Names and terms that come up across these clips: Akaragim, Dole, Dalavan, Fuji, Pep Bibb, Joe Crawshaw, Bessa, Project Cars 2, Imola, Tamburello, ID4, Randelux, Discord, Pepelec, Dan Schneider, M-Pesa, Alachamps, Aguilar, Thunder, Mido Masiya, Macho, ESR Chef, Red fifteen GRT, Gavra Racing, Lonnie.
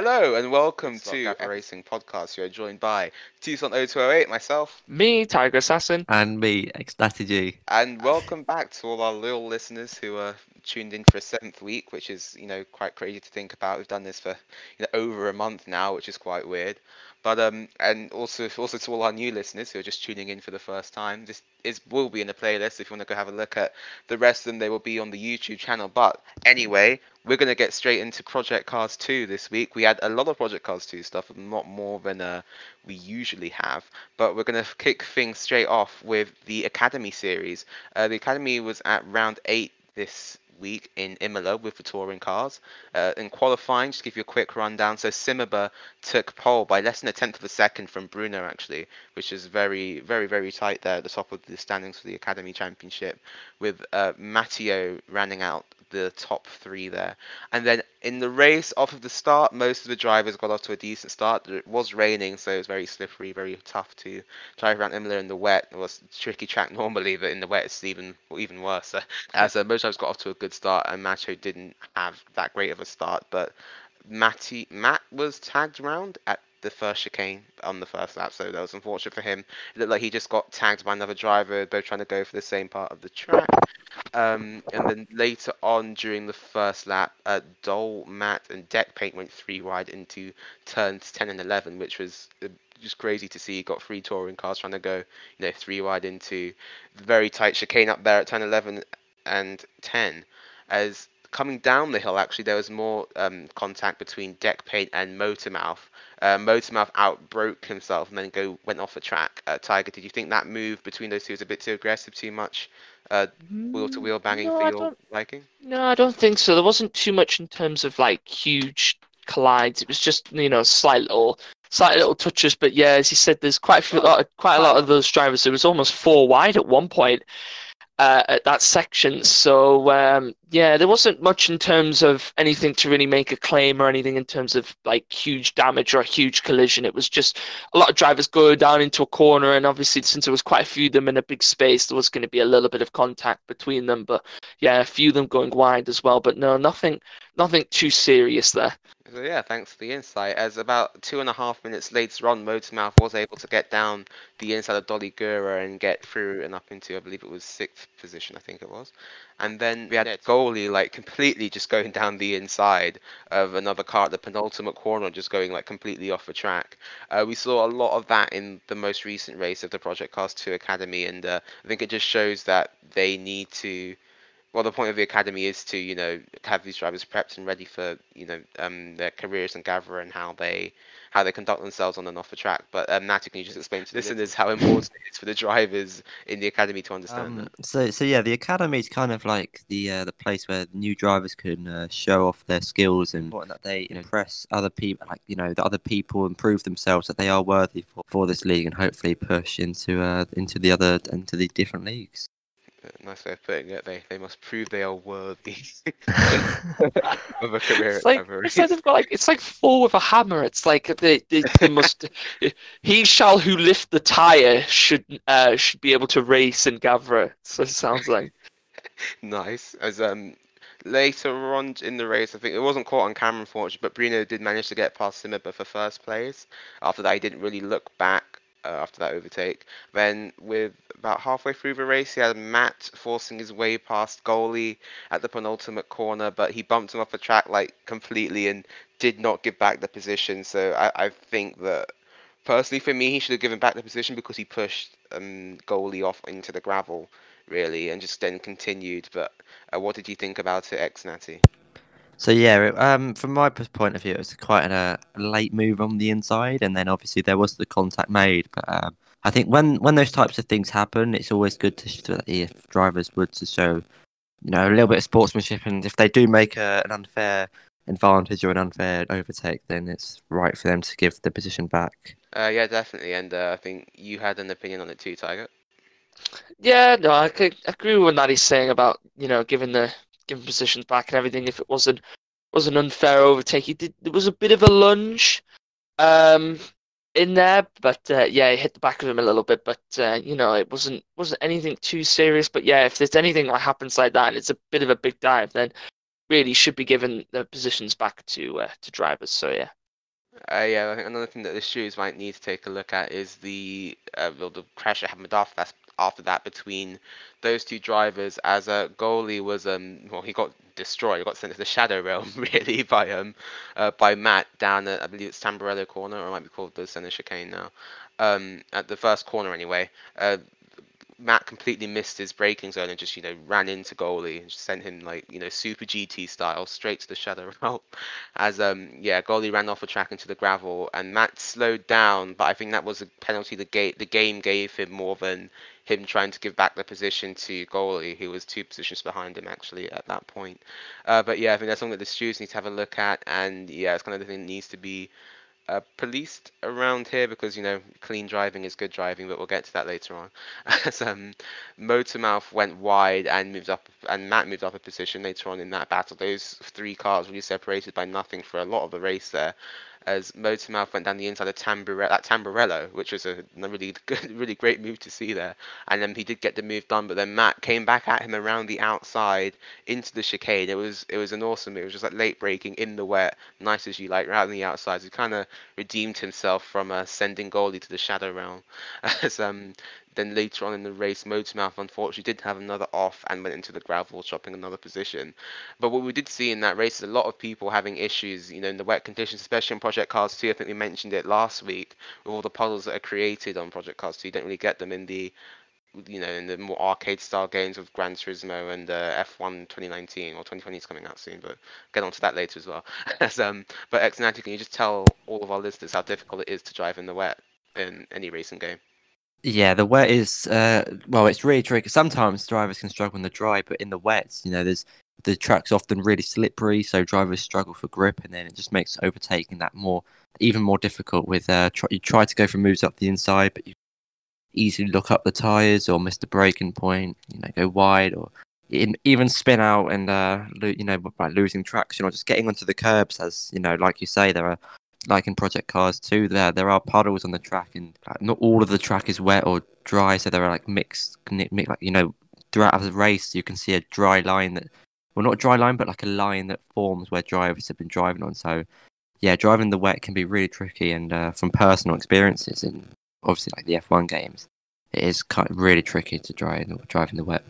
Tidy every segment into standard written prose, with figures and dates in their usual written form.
Hello and welcome to Gap Racing Podcast. You're joined by Toussaint0208, myself, me, Tiger Assassin, and me, X-Strategy. And welcome back to all our loyal listeners who are tuned in for a 7th week, which is, you know, quite crazy to think about. We've done this for, you know, over a month now, which is quite weird. But and also to all our new listeners who are just tuning in for the first time, this will be in the playlist. If you want to go have a look at the rest of them, they will be on the YouTube channel. But anyway, we're going to get straight into Project Cars 2 this week. We had a lot of Project Cars 2 stuff, not more than we usually have. But we're going to kick things straight off with the Academy series. The Academy was at round 8 this week in Imola with the touring cars. In qualifying, just to give you a quick rundown, so Simaba took pole by less than a tenth of a second from Bruno, actually, which is very, very, very tight there at the top of the standings for the Academy Championship, with Matteo running out the top three there. And then in the race, off of the start, most of the drivers got off to a decent start. It was raining, so it was very slippery, very tough to drive around Imola in the wet. It was a tricky track normally, but in the wet it's even worse. So most drivers got off to a good start, and Macho didn't have that great of a start, but Matt was tagged round at the first chicane on the first lap, so that was unfortunate for him. It looked like he just got tagged by another driver, both trying to go for the same part of the track. And then later on during the first lap, Dole, Matt and Deck Paint went three wide into turns 10 and 11, which was just crazy to see. You got three touring cars trying to go, you know, three wide into the very tight chicane up there at turn 11 and 10. As coming down the hill, actually, there was more contact between Deck Paint and Motormouth. Motormouth outbroke himself and then went off the track. Tiger, did you think that move between those two was a bit too aggressive, too much wheel-to-wheel banging for your liking? No, I don't think so. There wasn't too much in terms of, like, huge collides. It was just, you know, slight little touches. But, yeah, as you said, there's quite a lot of those drivers. There was almost four wide at one point. At that section, so yeah, there wasn't much in terms of anything to really make a claim or anything in terms of like huge damage or a huge collision. It was just a lot of drivers go down into a corner, and obviously since there was quite a few of them in a big space, there was going to be a little bit of contact between them. But yeah, a few of them going wide as well, but no, nothing too serious there. So yeah, thanks for the insight. As about 2.5 minutes later on, Motormouth was able to get down the inside of Dolly Gura and get through and up into, I believe it was 6th position, I think it was. And then we had Goalie like completely just going down the inside of another car at the penultimate corner, just going like completely off the track. We saw a lot of that in the most recent race of the Project Cars 2 Academy, and I think it just shows that they need to... Well, the point of the Academy is to, you know, have these drivers prepped and ready for, you know, their careers and gather and how they conduct themselves on and off the track. But Matty, can you just explain to the listeners how important it is for the drivers in the Academy to understand that? So yeah, the Academy is kind of like the place where the new drivers can show off their skills and that they impress other people, like, you know, the other people, and prove themselves that they are worthy for this league, and hopefully push into the different leagues. Nice way of putting it. They must prove they are worthy of a career. It's like, instead of like, it's like four with a hammer. It's like they must. He shall who lift the tire should be able to race and gather. So it sounds like nice. As later on in the race, I think it wasn't caught on camera, unfortunately, but Bruno did manage to get past Simba for first place. After that, he didn't really look back. After that overtake, then with about halfway through the race, he had Matt forcing his way past Goalie at the penultimate corner, but he bumped him off the track like completely and did not give back the position. So I think that personally for me, he should have given back the position because he pushed Goalie off into the gravel really and just then continued. But what did you think about it, X-Natty? So yeah, from my point of view, it was quite a late move on the inside, and then obviously there was the contact made. But I think when those types of things happen, it's always good if drivers would to show, you know, a little bit of sportsmanship, and if they do make an unfair advantage or an unfair overtake, then it's right for them to give the position back. Yeah, definitely, and I think you had an opinion on it too, Tiger. Yeah, no, I could agree with what Natty's saying about, you know, giving positions back and everything. If it was an unfair overtake, there was a bit of a lunge in there, but yeah, it hit the back of him a little bit, but you know, it wasn't anything too serious. But yeah, if there's anything that happens like that and it's a bit of a big dive, then really should be given the positions back to drivers. So yeah, Yeah, I think another thing that the shoes might need to take a look at is the crash that happened after that between those two drivers, as goalie was well, he got destroyed, he got sent to the shadow realm really by Matt down at, I believe it's Tamburello corner, or it might be called the center chicane now, at the first corner anyway. Matt completely missed his braking zone and just, you know, ran into goalie and just sent him, like, you know, super GT style straight to the shadow realm. As yeah, goalie ran off the track into the gravel and Matt slowed down, but I think that was a penalty the game gave him more than him trying to give back the position to goalie, who was two positions behind him actually at that point. But yeah, I think that's something that the stewards need to have a look at, and yeah, it's kind of the thing that needs to be policed around here, because, you know, clean driving is good driving, but we'll get to that later on. As Motormouth went wide and moved up, and Matt moved up a position later on in that battle. Those three cars really separated by nothing for a lot of the race there, as Motormouth went down the inside of Tamburello, which was a really good, really great move to see there. And then he did get the move done, but then Matt came back at him around the outside into the chicane. It was an awesome move. It was just like late breaking in the wet, nice as you like, right on the outside. He kind of redeemed himself from sending goalie to the shadow realm. As then later on in the race, Motormouth unfortunately did have another off and went into the gravel, dropping another position. But what we did see in that race is a lot of people having issues, you know, in the wet conditions, especially in Project Cars 2. I think we mentioned it last week, with all the puzzles that are created on Project Cars 2. You don't really get them in the, you know, in the more arcade style games of Gran Turismo and F1 2019, or 2020 is coming out soon, but get onto that later as well. As, but Xnati, can you just tell all of our listeners how difficult it is to drive in the wet in any racing game? Yeah, the wet is well, it's really tricky. Sometimes drivers can struggle in the dry, but in the wet, you know, there's the track's often really slippery, so drivers struggle for grip, and then it just makes overtaking that even more difficult. With you try to go for moves up the inside, but you easily lock up the tires or miss the braking point, you know, go wide, or even spin out and you know, by losing traction or just getting onto the curbs. As you know, like you say, there are, like in Project Cars 2, there are puddles on the track, and not all of the track is wet or dry, so there are like mixed, like, you know, throughout the race you can see a dry line that, well, not a dry line, but like a line that forms where drivers have been driving on. So yeah, driving the wet can be really tricky, and from personal experiences, and obviously like the F1 games, it is kind of really tricky to drive in the wet.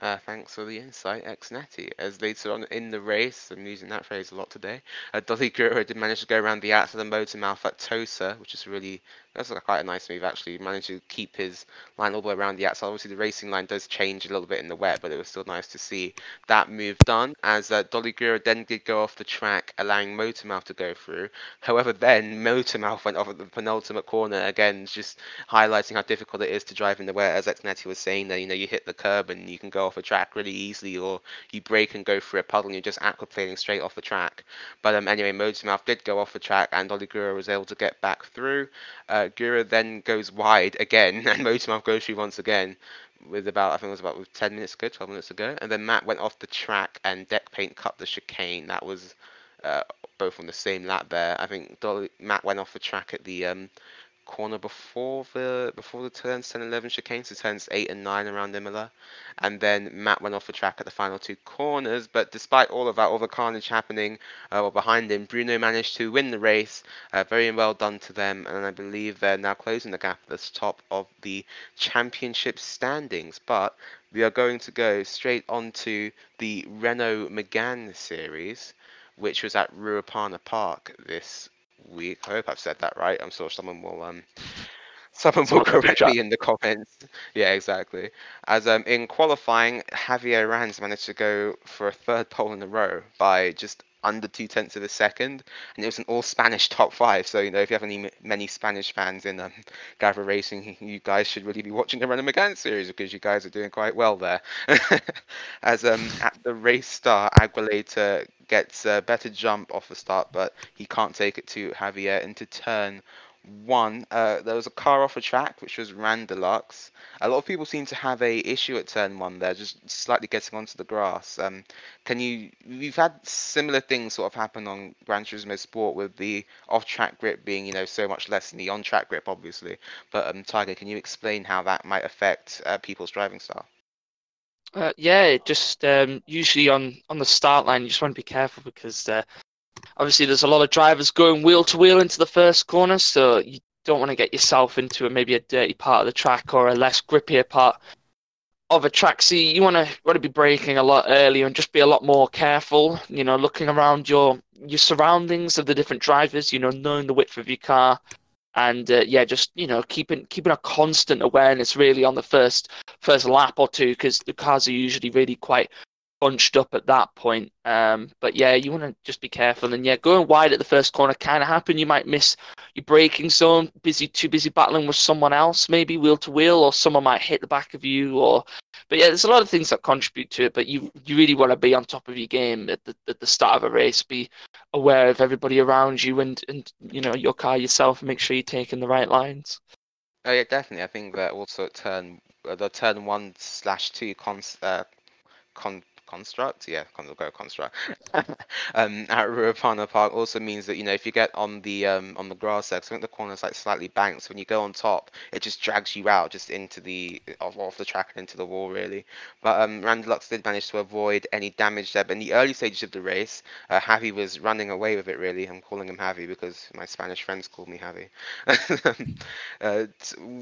Yeah, thanks for the insight, Xnati. As later on in the race, I'm using that phrase a lot today, Dolly Gura did manage to go around the outside of the Motormouth at Tosa, which is really, that's quite a nice move actually. He managed to keep his line all the way around the outside. Obviously the racing line does change a little bit in the wet, but it was still nice to see that move done, as Dolly Gura then did go off the track, allowing Motormouth to go through. However, then Motormouth went off at the penultimate corner, again just highlighting how difficult it is to drive in the wet. As Xnati was saying there, you know, you hit the curb and you can go off a track really easily, or you brake and go through a puddle and you're just aquaplaning straight off the track. But anyway, Motormouth did go off the track and Dolly Gura was able to get back through. Gura then goes wide again and Motormouth goes through once again, with about, I think it was about 12 minutes ago. And then Matt went off the track and Deck Paint cut the chicane. That was both on the same lap there. I think Matt went off the track at the corner before the turns 10 and 11 chicane, so turns 8 and 9 around Imola, and then Matt went off the track at the final two corners. But despite all of that, all the carnage happening well behind him, Bruno managed to win the race. Very well done to them, and I believe they're now closing the gap at the top of the championship standings. But we are going to go straight on to the Renault Megane series, which was at Ruapuna Park this week. I hope I've said that right. I'm sure someone will correct me in the comments. Yeah, exactly. As in qualifying, Javier Ranz managed to go for a third pole in a row by just under 0.2 seconds, and it was an all-Spanish top five. So, you know, if you have many Spanish fans in Gava Racing, you guys should really be watching the Renault Megane series, because you guys are doing quite well there. As at the race start, Aguilera gets a better jump off the start, but he can't take it to Javier into turn one. There was a car off a track, which was Randelux. A lot of people seem to have a issue at turn one there, just slightly getting onto the grass. We've had similar things sort of happen on Gran Turismo Sport, with the off-track grip being, you know, so much less than the on-track grip, obviously. But Tiger, can you explain how that might affect people's driving style? Yeah, just usually on the start line, you just want to be careful, because Obviously, there's a lot of drivers going wheel to wheel into the first corner, so you don't want to get yourself into maybe a dirty part of the track or a less grippier part of a track. See, you want to be braking a lot earlier and just be a lot more careful, you know, looking around your surroundings of the different drivers, you know, knowing the width of your car. And yeah, just, you know, keeping a constant awareness really on the first lap or two, because the cars are usually really quite bunched up at that point. But yeah, you want to just be careful. And yeah, going wide at the first corner can happen. You might miss your braking zone, too busy battling with someone else, maybe wheel to wheel, or someone might hit the back of you. But yeah, there's a lot of things that contribute to it. But you really want to be on top of your game at the start of a race. Be aware of everybody around you and you know, your car yourself, and make sure you're taking the right lines. Oh yeah, definitely. I think that also at turn 1/2 construct. At Ruapuna Park also means that, you know, if you get on the grass there, because I think the corner's like slightly banked, so when you go on top, it just drags you out just into the off the track and into the wall really. But Randelux did manage to avoid any damage there. But in the early stages of the race, Javi was running away with it really. I'm calling him Javi because my Spanish friends call me Javi.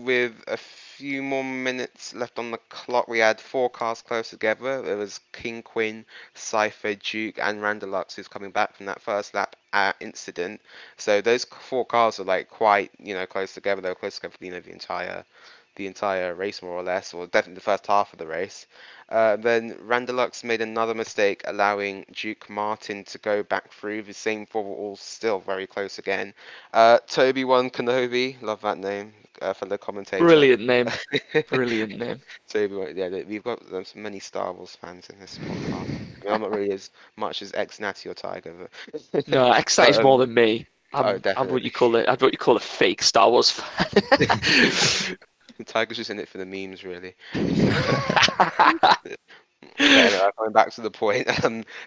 With a few more minutes left on the clock, we had four cars close together. It was Quinn, Cypher, Duke, and Randelux, who's coming back from that first lap incident. So those four cars are like quite, you know, close together. They were close together, you know, the entire race more or less, or definitely the first half of the race. Then Randelux made another mistake, allowing Duke Martin to go back through. The same four were all still very close again. Toby won Kenobi, love that name. For the commentator. Brilliant name. So yeah, we've got many Star Wars fans in this podcast. I mean, I'm not really as much as ex-Natty or Tiger. But... No, ex-Natty's more than me. I'm what you call it. I'm what you call a fake Star Wars fan. Tiger's just in it for the memes, really. Yeah, no, going back to the point,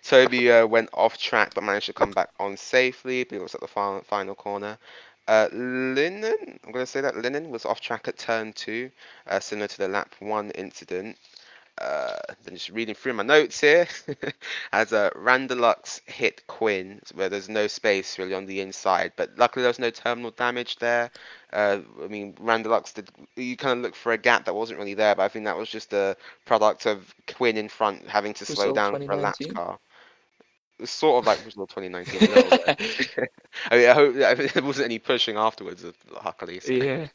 Toby went off track but managed to come back on safely. But it was at the final corner. Linen was off track at turn 2, similar to the lap 1 incident. I'm just reading through my notes here. As Randelux hit Quinn, where there's no space really on the inside, but luckily there was no terminal damage there. I mean, Randelux did. You kind of looked for a gap that wasn't really there, but I think that was just a product of Quinn in front having to slow down for a lapped car. Sort of like original 2019. I mean, I hope there wasn't any pushing afterwards, luckily. So. Yeah.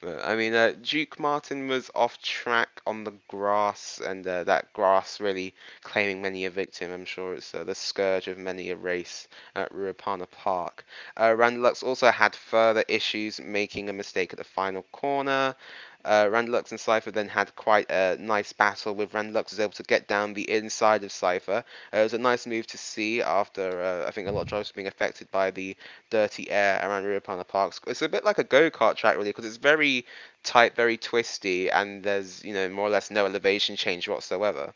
But, I mean, Duke Martin was off track on the grass, and that grass really claiming many a victim. I'm sure it's the scourge of many a race at Ruapuna Park. Randelux also had further issues, making a mistake at the final corner. Randelux and Cypher then had quite a nice battle, with Randelux was able to get down the inside of Cypher. It was a nice move to see after I think a lot of drivers being affected by the dirty air around Ruapuna Park. It's a bit like a go-kart track really, because it's very tight, very twisty, and there's, you know, more or less no elevation change whatsoever.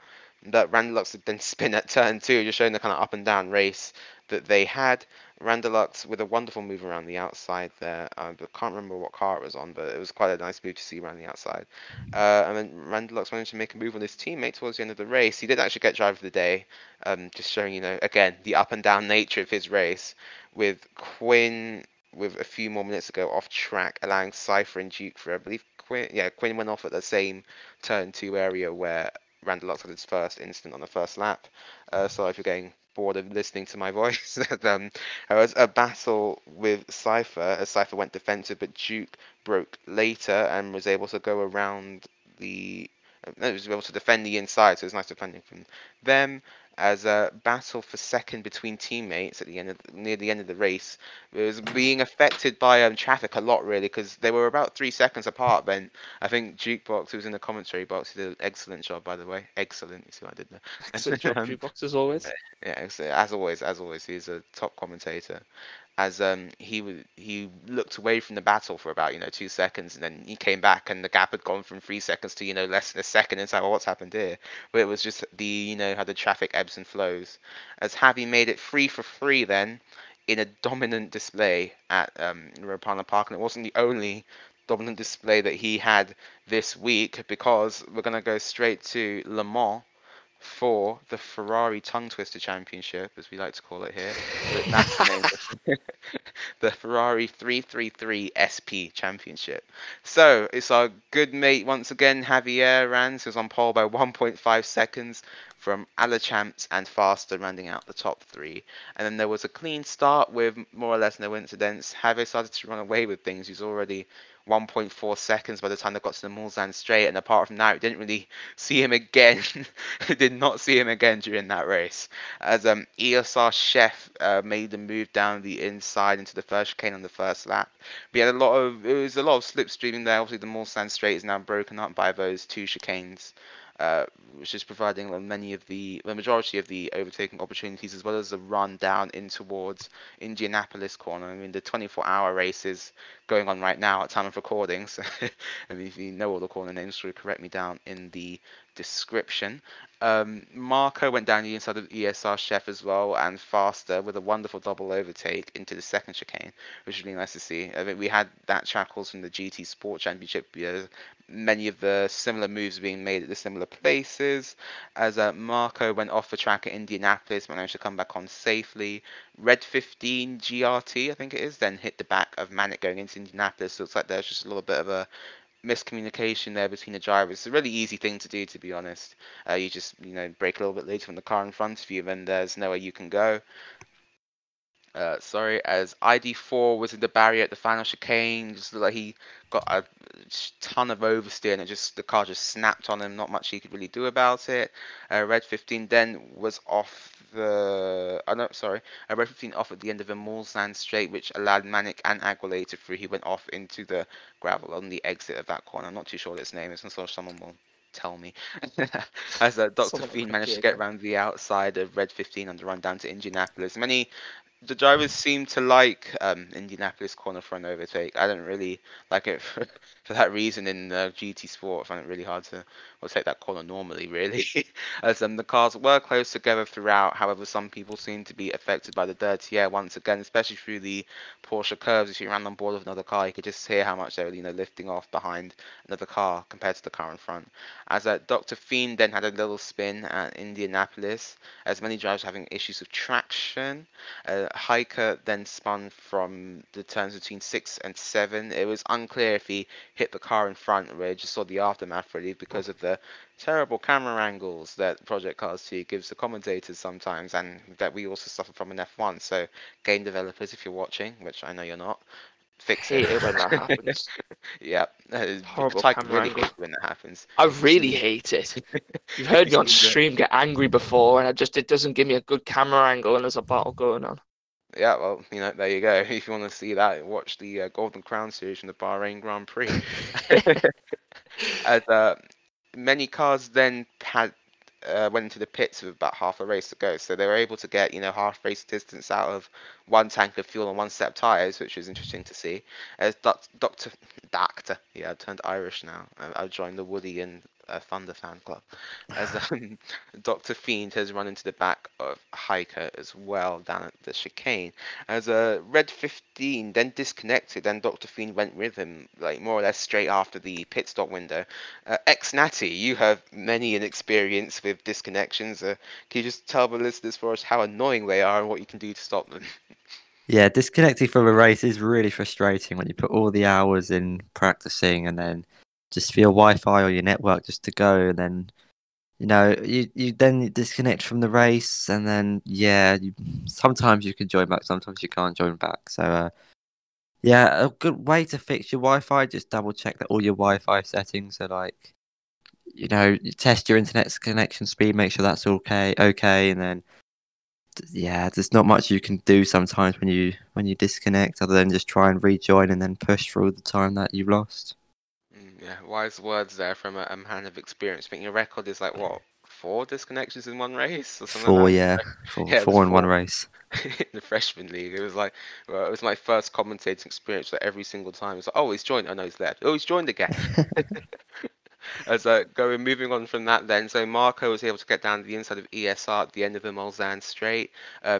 But Randelux did then spin at turn 2, just showing the kind of up and down race that they had. Randelux with a wonderful move around the outside there. I can't remember what car it was on, but it was quite a nice move to see around the outside. And then Randelux managed to make a move on his teammate towards the end of the race. He did actually get driver of the day, just showing, you know, again, the up and down nature of his race, with Quinn, with a few more minutes to go, off track, allowing Cypher and Duke for, I believe, Quinn. Yeah, Quinn went off at the same turn 2 area where Randelux had his first incident on the first lap. Sorry if you're getting bored of listening to my voice. There was a battle with Cypher as Cypher went defensive, but Duke broke later and was able to go around the... It was able to defend the inside, so it was nice defending from them. As a battle for second between teammates at the end of, near the end of the race, it was being affected by traffic a lot really, because they were about 3 seconds apart. Then I think Jukebox, who was in the commentary box, he did an excellent job, by the way. Excellent. You see what I did there? Excellent job, Jukebox, as always. Yeah, as always, he's a top commentator. As he looked away from the battle for about, you know, 2 seconds, and then he came back, and the gap had gone from 3 seconds to, you know, less than a second. It's like, well, what's happened here? But it was just the, you know, how the traffic ebbs and flows. As Javi made it 3 for 3 then, in a dominant display at Ruapuna Park, and it wasn't the only dominant display that he had this week, because we're gonna go straight to Le Mans for the Ferrari Tongue Twister Championship, as we like to call it here. That's the name. The Ferrari 333 SP Championship. So it's our good mate once again, Javier Ranz, who's on pole by 1.5 seconds from Alachamps and Faster, rounding out the top three. And then there was a clean start with more or less no incidents. Javier started to run away with things. He's already 1.4 seconds by the time they got to the Mulsanne straight, and apart from that, didn't really see him again. Did not see him again during that race, as ESR Chef made the move down the inside into the first chicane on the first lap. We had a lot of slipstreaming there. Obviously, the Mulsanne straight is now broken up by those two chicanes, which is providing the majority of the overtaking opportunities, as well as the run down in towards Indianapolis corner. I mean, the 24-hour race is going on right now at time of recording, so I mean, if you know all the corner names, so correct me down in the description. Marco went down the inside of ESR Chef as well, and Faster with a wonderful double overtake into the second chicane, which is really nice to see. I mean, we had that shackles from the GT Sport Championship, many of the similar moves being made at the similar places, as Marco went off the track at Indianapolis, managed to come back on safely. Red 15 GRT, I think it is, then hit the back of Manic going into Indianapolis. Looks like there's just a little bit of a miscommunication there between the drivers. It's a really easy thing to do, to be honest. You just, you know, brake a little bit later from the car in front of you, then there's nowhere you can go. As ID4 was in the barrier at the final chicane, just like he got a ton of oversteer, and it just, the car just snapped on him. Not much he could really do about it. Red 15 then was off the, Red 15 off at the end of a Mulsanne straight, which allowed Manic and Aguilera to free. He went off into the gravel on the exit of that corner. I'm not too sure what its name is, and so someone will tell me. As Dr. Fiend managed to get around the outside of Red 15 on the run down to Indianapolis. The drivers seem to like Indianapolis corner for an overtake. I don't really like it for that reason in GT Sport. I find it really hard to take that corner normally, really. As the cars were close together throughout. However, some people seem to be affected by the dirty air once again, especially through the Porsche curves. If you ran on board with another car, you could just hear how much they were, you know, lifting off behind another car compared to the car in front. As Dr. Fiend then had a little spin at Indianapolis, as many drivers were having issues with traction. Hiker then spun from the turns between 6 and 7. It was unclear if he hit the car in front. We just saw the aftermath, really, because of the terrible camera angles that Project Cars 2 gives the commentators sometimes, and that we also suffer from in F1. So, game developers, if you're watching, which I know you're not, fix it when that happens. Yeah, it's horrible. I really hate when that happens. I really hate it. You've heard me on stream get angry before, and it doesn't give me a good camera angle, and there's a battle going on. Yeah, well, you know, there you go. If you want to see that, watch the Golden Crown series from the Bahrain Grand Prix. As many cars then had went into the pits with about half a race to go, so they were able to get, you know, half race distance out of one tank of fuel and one set of tires, which was interesting to see. As Doctor, yeah, I've turned Irish now. I've joined the Woody and Thunder fan club. As Dr. Fiend has run into the back of Hiker as well down at the chicane. As Red 15 then disconnected, and Dr. Fiend went with him, like more or less straight after the pit stop window. Ex Natty, you have many an experience with disconnections. Can you just tell the listeners for us how annoying they are and what you can do to stop them? Yeah, disconnecting from a race is really frustrating when you put all the hours in practicing, and then just for your Wi-Fi or your network just to go, and then, you know, you then disconnect from the race, and then, yeah, sometimes you can join back, sometimes you can't join back. So, yeah, a good way to fix your Wi-Fi, just double check that all your Wi-Fi settings are, like, you know, test your internet connection speed, make sure that's okay, and then, yeah, there's not much you can do sometimes when you disconnect, other than just try and rejoin and then push through the time that you've lost. Yeah, wise words there from a man of experience. I think your record is like, what, 4 disconnections in one race? Or something. 4, yeah. 4 in one race. In the freshman league, it was like, well, it was my first commentating experience. That every single time, it's like, oh, he's joined. Oh, no, he's left. Oh, he's joined again. Moving on from that then, so Marco was able to get down to the inside of ESR at the end of Mulsanne straight.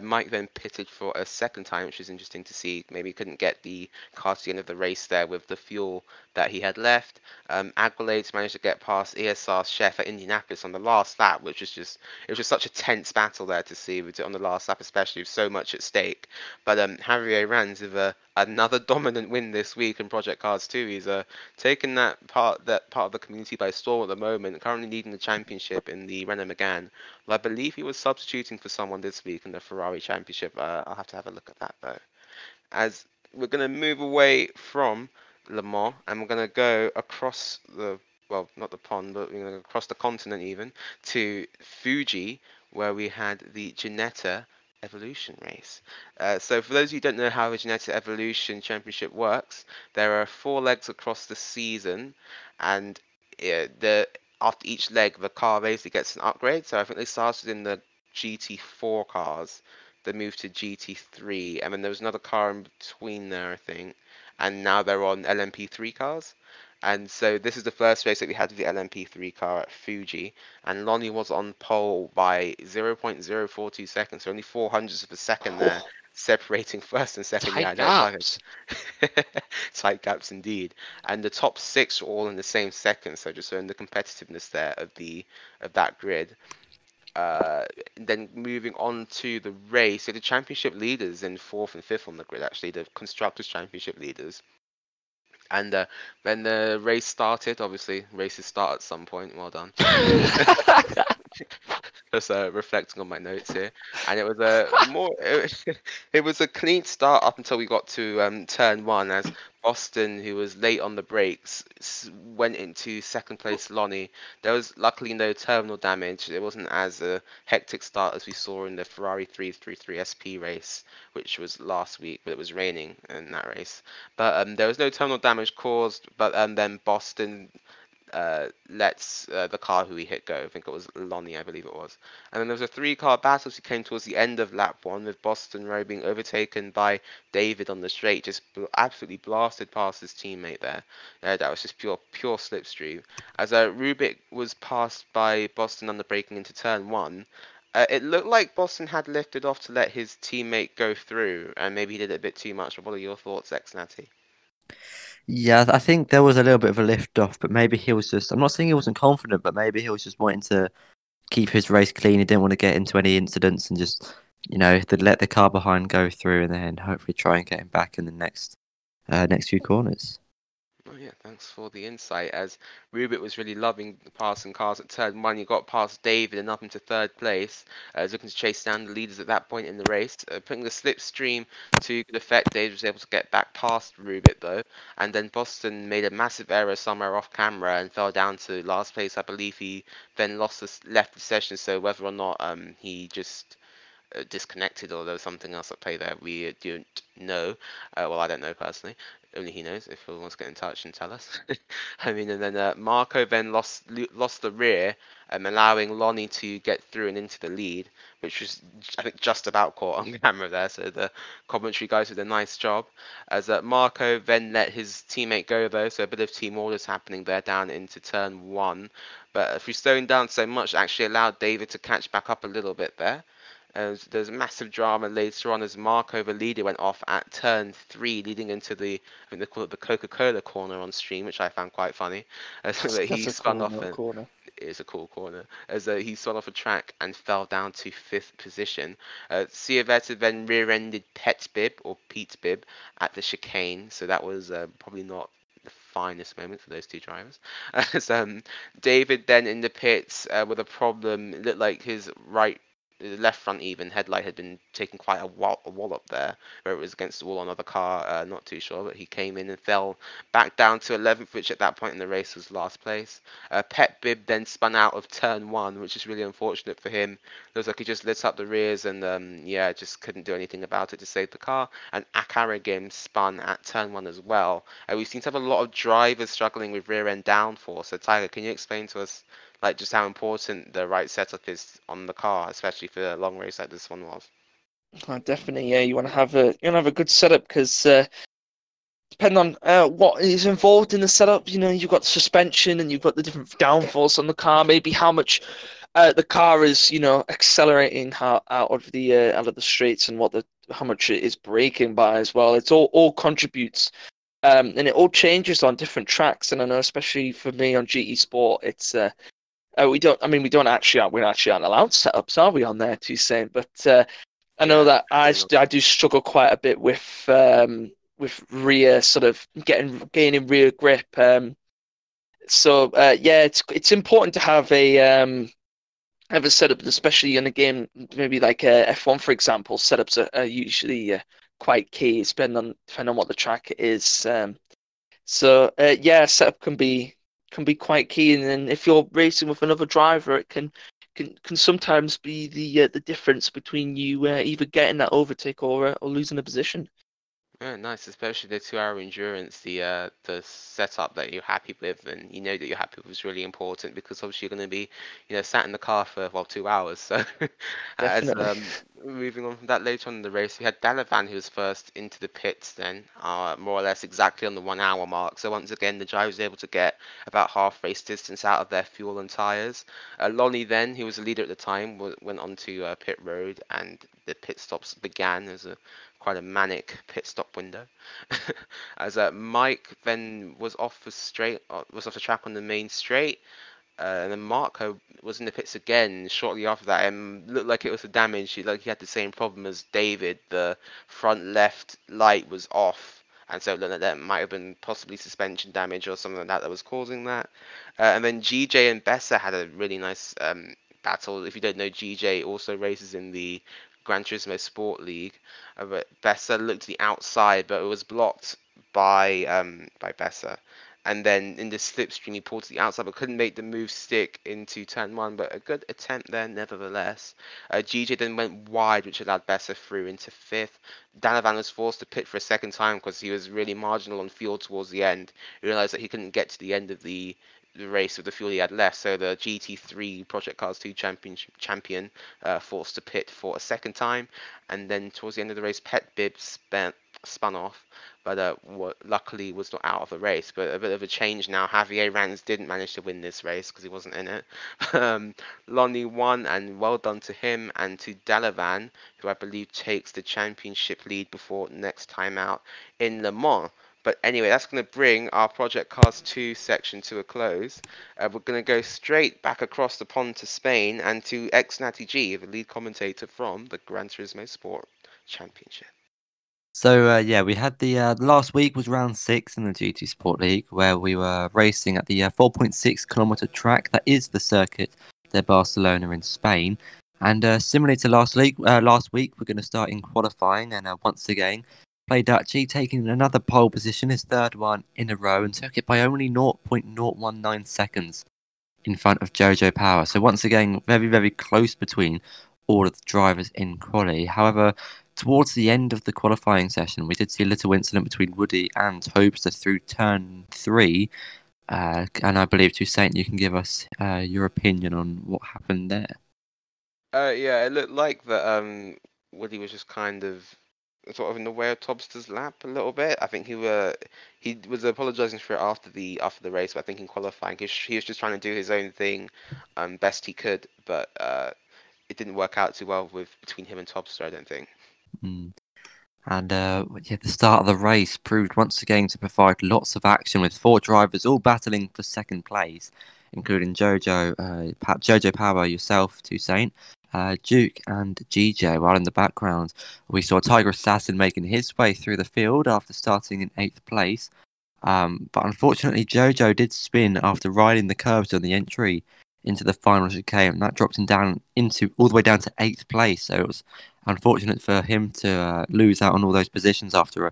Mike then pitted for a second time, which is interesting to see. Maybe he couldn't get the car to the end of the race there with the fuel that he had left. Aguilades managed to get past ESR Chef at Indianapolis on the last lap, which was just, it was just such a tense battle there to see on the last lap, especially with so much at stake. But Javier Ranz with another dominant win this week in Project Cars 2. He's taken that part of the community by storm at the moment, currently leading the championship in the Renault Megane. Well, I believe he was substituting for someone this week in the Ferrari championship. I'll have to have a look at that though. As we're going to move away from Le Mans and we're going to go across the, well, not the pond, but we're going to go across the continent even, to Fuji, where we had the Ginetta Evolution race. So for those who don't know how the Ginetta Evolution Championship works, there are 4 legs across the season, and after each leg the car basically gets an upgrade. So I think they started in the GT4 cars, they moved to GT3, and then there was another car in between there, I think, and now they're on LMP3 cars. And so this is the first race that we had with the LMP3 car at Fuji, and Lonnie was on pole by 0.042 seconds, so only 0.04 of a second there, separating first and second. Tight gaps. Tight gaps indeed. And the top 6 were all in the same second, so just showing the competitiveness there of that grid. Then moving on to the race, so the championship leaders in 4th and 5th on the grid, actually, the constructors' championship leaders. And then the race started. Obviously, races start at some point. Well done. Just reflecting on my notes here, and it was a clean start up until we got to turn 1, as Boston, who was late on the brakes, went into second place. Lonnie, there was luckily no terminal damage. It wasn't as a hectic start as we saw in the Ferrari 333 SP race, which was last week, but it was raining in that race. But there was no terminal damage caused. But then Boston lets the car who he hit go. I think it was Lonnie, I believe it was. And then there was a 3-car battle as he came towards the end of lap 1, with Boston Row being overtaken by David on the straight, just absolutely blasted past his teammate there. That was just pure slipstream. As Rubik was passed by Boston on the braking into turn 1, it looked like Boston had lifted off to let his teammate go through, and maybe he did it a bit too much. But what are your thoughts, Ex-Natty? Yeah, I think there was a little bit of a lift off, but maybe he was just, I'm not saying he wasn't confident, but maybe he was just wanting to keep his race clean. He didn't want to get into any incidents, and just, you know, let the car behind go through and then hopefully try and get him back in the next few corners. Oh yeah, thanks for the insight, as Rubik was really loving the passing cars at turn 1. He got past David and up into 3rd place. He was looking to chase down the leaders at that point in the race. Putting the slipstream to good effect, David was able to get back past Rubik though. And then Boston made a massive error somewhere off camera and fell down to last place. I believe he then left the session, so whether or not he just disconnected or there was something else at play there, we don't know. Well, I don't know personally, only he knows. If he wants to get in touch and tell us. I mean, and then Marco then lost the rear, allowing Lonnie to get through and into the lead, which was, I think, just about caught on camera there. So the commentary guys did a nice job, as Marco then let his teammate go though, so a bit of team orders happening there down into turn 1. But through slowing down so much, actually allowed David to catch back up a little bit there. There's massive drama later on as Marco, the leader, went off at turn 3, leading into the, I think they call it the Coca-Cola corner on stream, which I found quite funny. It's a cool corner. As he spun off a track and fell down to 5th position. Civetta then rear-ended Pete Bibb at the chicane, so that was probably not the finest moment for those two drivers. As David then in the pits with a problem. It looked like his left front even headlight had been taking quite a wallop there, where it was against the wall on another car, not too sure, but he came in and fell back down to 11th, which at that point in the race was last place. Pep Bibb then spun out of turn 1, which is really unfortunate for him. Looks like he just lit up the rears and yeah, just couldn't do anything about it to save the car. And Akaragim spun at turn 1 as well. We seem to have a lot of drivers struggling with rear end downforce. So Tiger, can you explain to us like just how important the right setup is on the car, especially for a long race like this one was? Oh, definitely, yeah. You want to have a good setup because depending on what is involved in the setup, you know, you've got suspension and you've got the different downforce on the car, maybe how much the car is, you know, accelerating out of the straights and what the how much it is braking by as well. It's all contributes. And it all changes on different tracks, and I know, especially for me on GT Sport, it's we actually aren't allowed setups, are we, on there, Toussaint? But I know that I do struggle quite a bit with rear sort of gaining rear grip. So it's important to have a setup, especially in a game maybe like F1, for example. Setups are usually quite key, depending on what the track is. Setup can be quite key, and then if you're racing with another driver, it can sometimes be the difference between you either getting that overtake or losing a position. Oh, nice, especially the 2-hour endurance. The setup that you're happy with, and you know that you're happy with, is really important, because obviously you're going to be, you know, sat in the car for 2 hours. So, moving on from that, later on in the race, we had Dalavan, who was first into the pits, then more or less exactly on the 1 hour mark. So once again, the driver was able to get about half race distance out of their fuel and tyres. Lonnie then, who was the leader at the time, went on to pit road, and the pit stops began. As quite a manic pit stop window, as Mike then was off the track on the main straight, and then Marco was in the pits again shortly after that, and looked like it was a damage. Like he had the same problem as David. The front left light was off, and so that might have been possibly suspension damage or something like that was causing that. And then GJ and Bessa had a really nice battle. If you don't know, GJ also races in the Gran Turismo Sport League. But Bessa looked to the outside, but it was blocked by Bessa. And then in the slipstream, he pulled to the outside, but couldn't make the move stick into turn one. But a good attempt there, nevertheless. GJ then went wide, which allowed Bessa through into fifth. Dalavan was forced to pit for a second time because he was really marginal on fuel towards the end. He realised that he couldn't get to the end of the race with the fuel he had left, so the GT3 Project Cars 2 champion forced to pit for a second time, and then towards the end of the race, Pep Bibb spun off, but luckily was not out of the race. But a bit of a change now. Javier Ranz didn't manage to win this race because he wasn't in it. Lonnie won, and well done to him and to Dalavan, who I believe takes the championship lead before next time out in Le Mans. But anyway, that's going to bring our Project Cars 2 section to a close. We're going to go straight back across the pond to Spain and to ex-Natty G, the lead commentator from the Gran Turismo Sport Championship. So, we had the last week was round 6 in the GT Sport League, where we were racing at the 4.6-kilometre track that is the circuit de Barcelona in Spain. And similarly to last week, we're going to start in qualifying, and once again, Play Duchy taking another pole position, his third one in a row, and took it by only 0.019 seconds in front of Jojo Power. So once again, very, very close between all of the drivers in quali. However, towards the end of the qualifying session, we did see a little incident between Woody and Toby through turn 3. And I believe, Toussaint, you can give us your opinion on what happened there. It looked like that Woody was just kind of sort of in the way of Tobster's lap a little bit. I think he was apologising for it after the race, but I think in qualifying he was just trying to do his own thing, best he could. But it didn't work out too well between him and Tobster, I don't think. Mm. And the start of the race proved once again to provide lots of action, with 4 drivers all battling for second place, including Jojo Power, yourself, Toussaint, Duke and GJ, while in the background we saw Tiger Assassin making his way through the field after starting in 8th place, but unfortunately Jojo did spin after riding the curves on the entry into the final chicane, and that dropped him down all the way down to 8th place. So it was unfortunate for him to lose out on all those positions after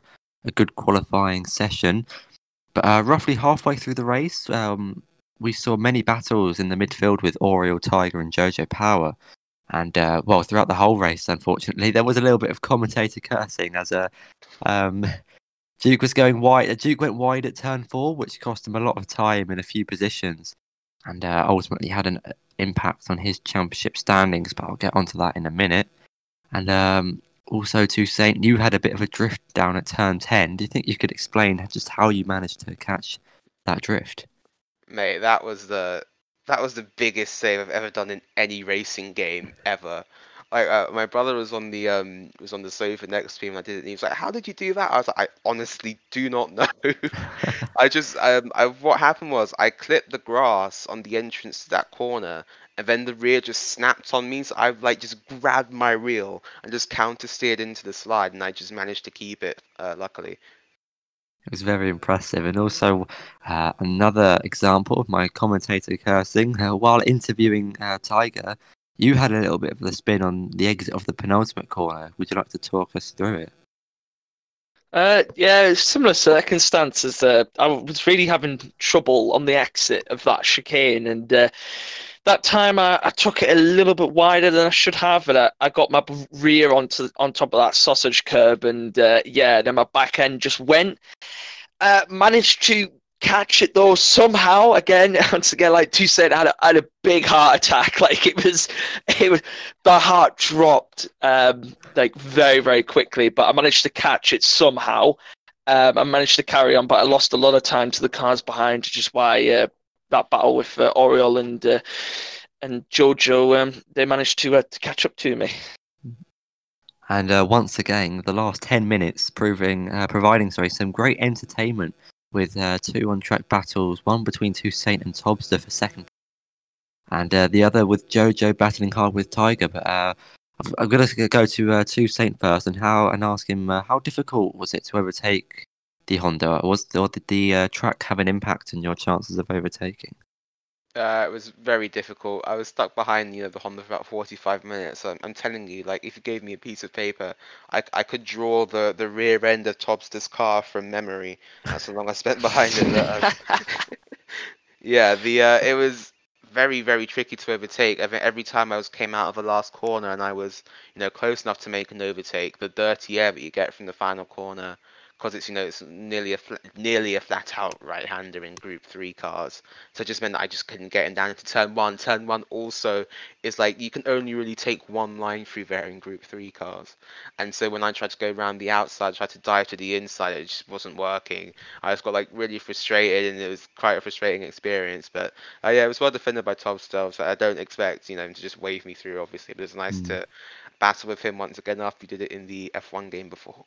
a good qualifying session. But roughly halfway through the race, we saw many battles in the midfield with Oriel, Tiger and Jojo Power. And, throughout the whole race, unfortunately, there was a little bit of commentator cursing as Duke was going wide. Duke went wide at turn 4, which cost him a lot of time in a few positions, and ultimately had an impact on his championship standings, but I'll get onto that in a minute. And Also, Toussaint, you had a bit of a drift down at turn 10. Do you think you could explain just how you managed to catch that drift? Mate, that was the biggest save I've ever done in any racing game ever. Like, my brother was on the sofa next to me, and I did it. And he was like, "How did you do that?" I was like, "I honestly do not know." I just what happened was I clipped the grass on the entrance to that corner, and then the rear just snapped on me. So I like just grabbed my reel and just counter steered into the slide, and I just managed to keep it. Luckily. It was very impressive, and also another example of my commentator cursing. While interviewing Tiger, you had a little bit of the spin on the exit of the penultimate corner. Would you like to talk us through it? Yeah, similar circumstances. I was really having trouble on the exit of that chicane, and that time I took it a little bit wider than I should have, and I got my rear on top of that sausage curb, and then my back end just went. Managed to catch it though somehow. Once again, like Tu said, I had a big heart attack. Like it was the heart dropped like very, very quickly, but I managed to catch it somehow. I managed to carry on, but I lost a lot of time to the cars behind, which is why. That battle with Oriol and Jojo, they managed to catch up to me. And once again, the last 10 minutes providing some great entertainment with two on-track battles, one between Toussaint and Tobster for second, and the other with Jojo battling hard with Tiger. But I'm going to go to Toussaint first and ask him how difficult was it to overtake the Honda? Did the track have an impact on your chances of overtaking? It was very difficult. I was stuck behind the Honda for about 45 minutes. I'm telling you, like, if you gave me a piece of paper, I could draw the rear end of Tobster's car from memory. That's how long I spent behind it. Yeah, it was very, very tricky to overtake. I mean, every time came out of the last corner and I was close enough to make an overtake, the dirty air that you get from the final corner, because it's it's nearly a flat out right hander in Group 3 cars, so it just meant that I just couldn't get him down into turn one. Turn one also is like you can only really take one line through there in Group 3 cars, and so when I tried to go around the outside, tried to dive to the inside, it just wasn't working. I just got like really frustrated, and it was quite a frustrating experience. But yeah, it was well defended by Tobster, so I don't expect him to just wave me through, obviously. But it's nice to battle with him once again after you did it in the F1 game before.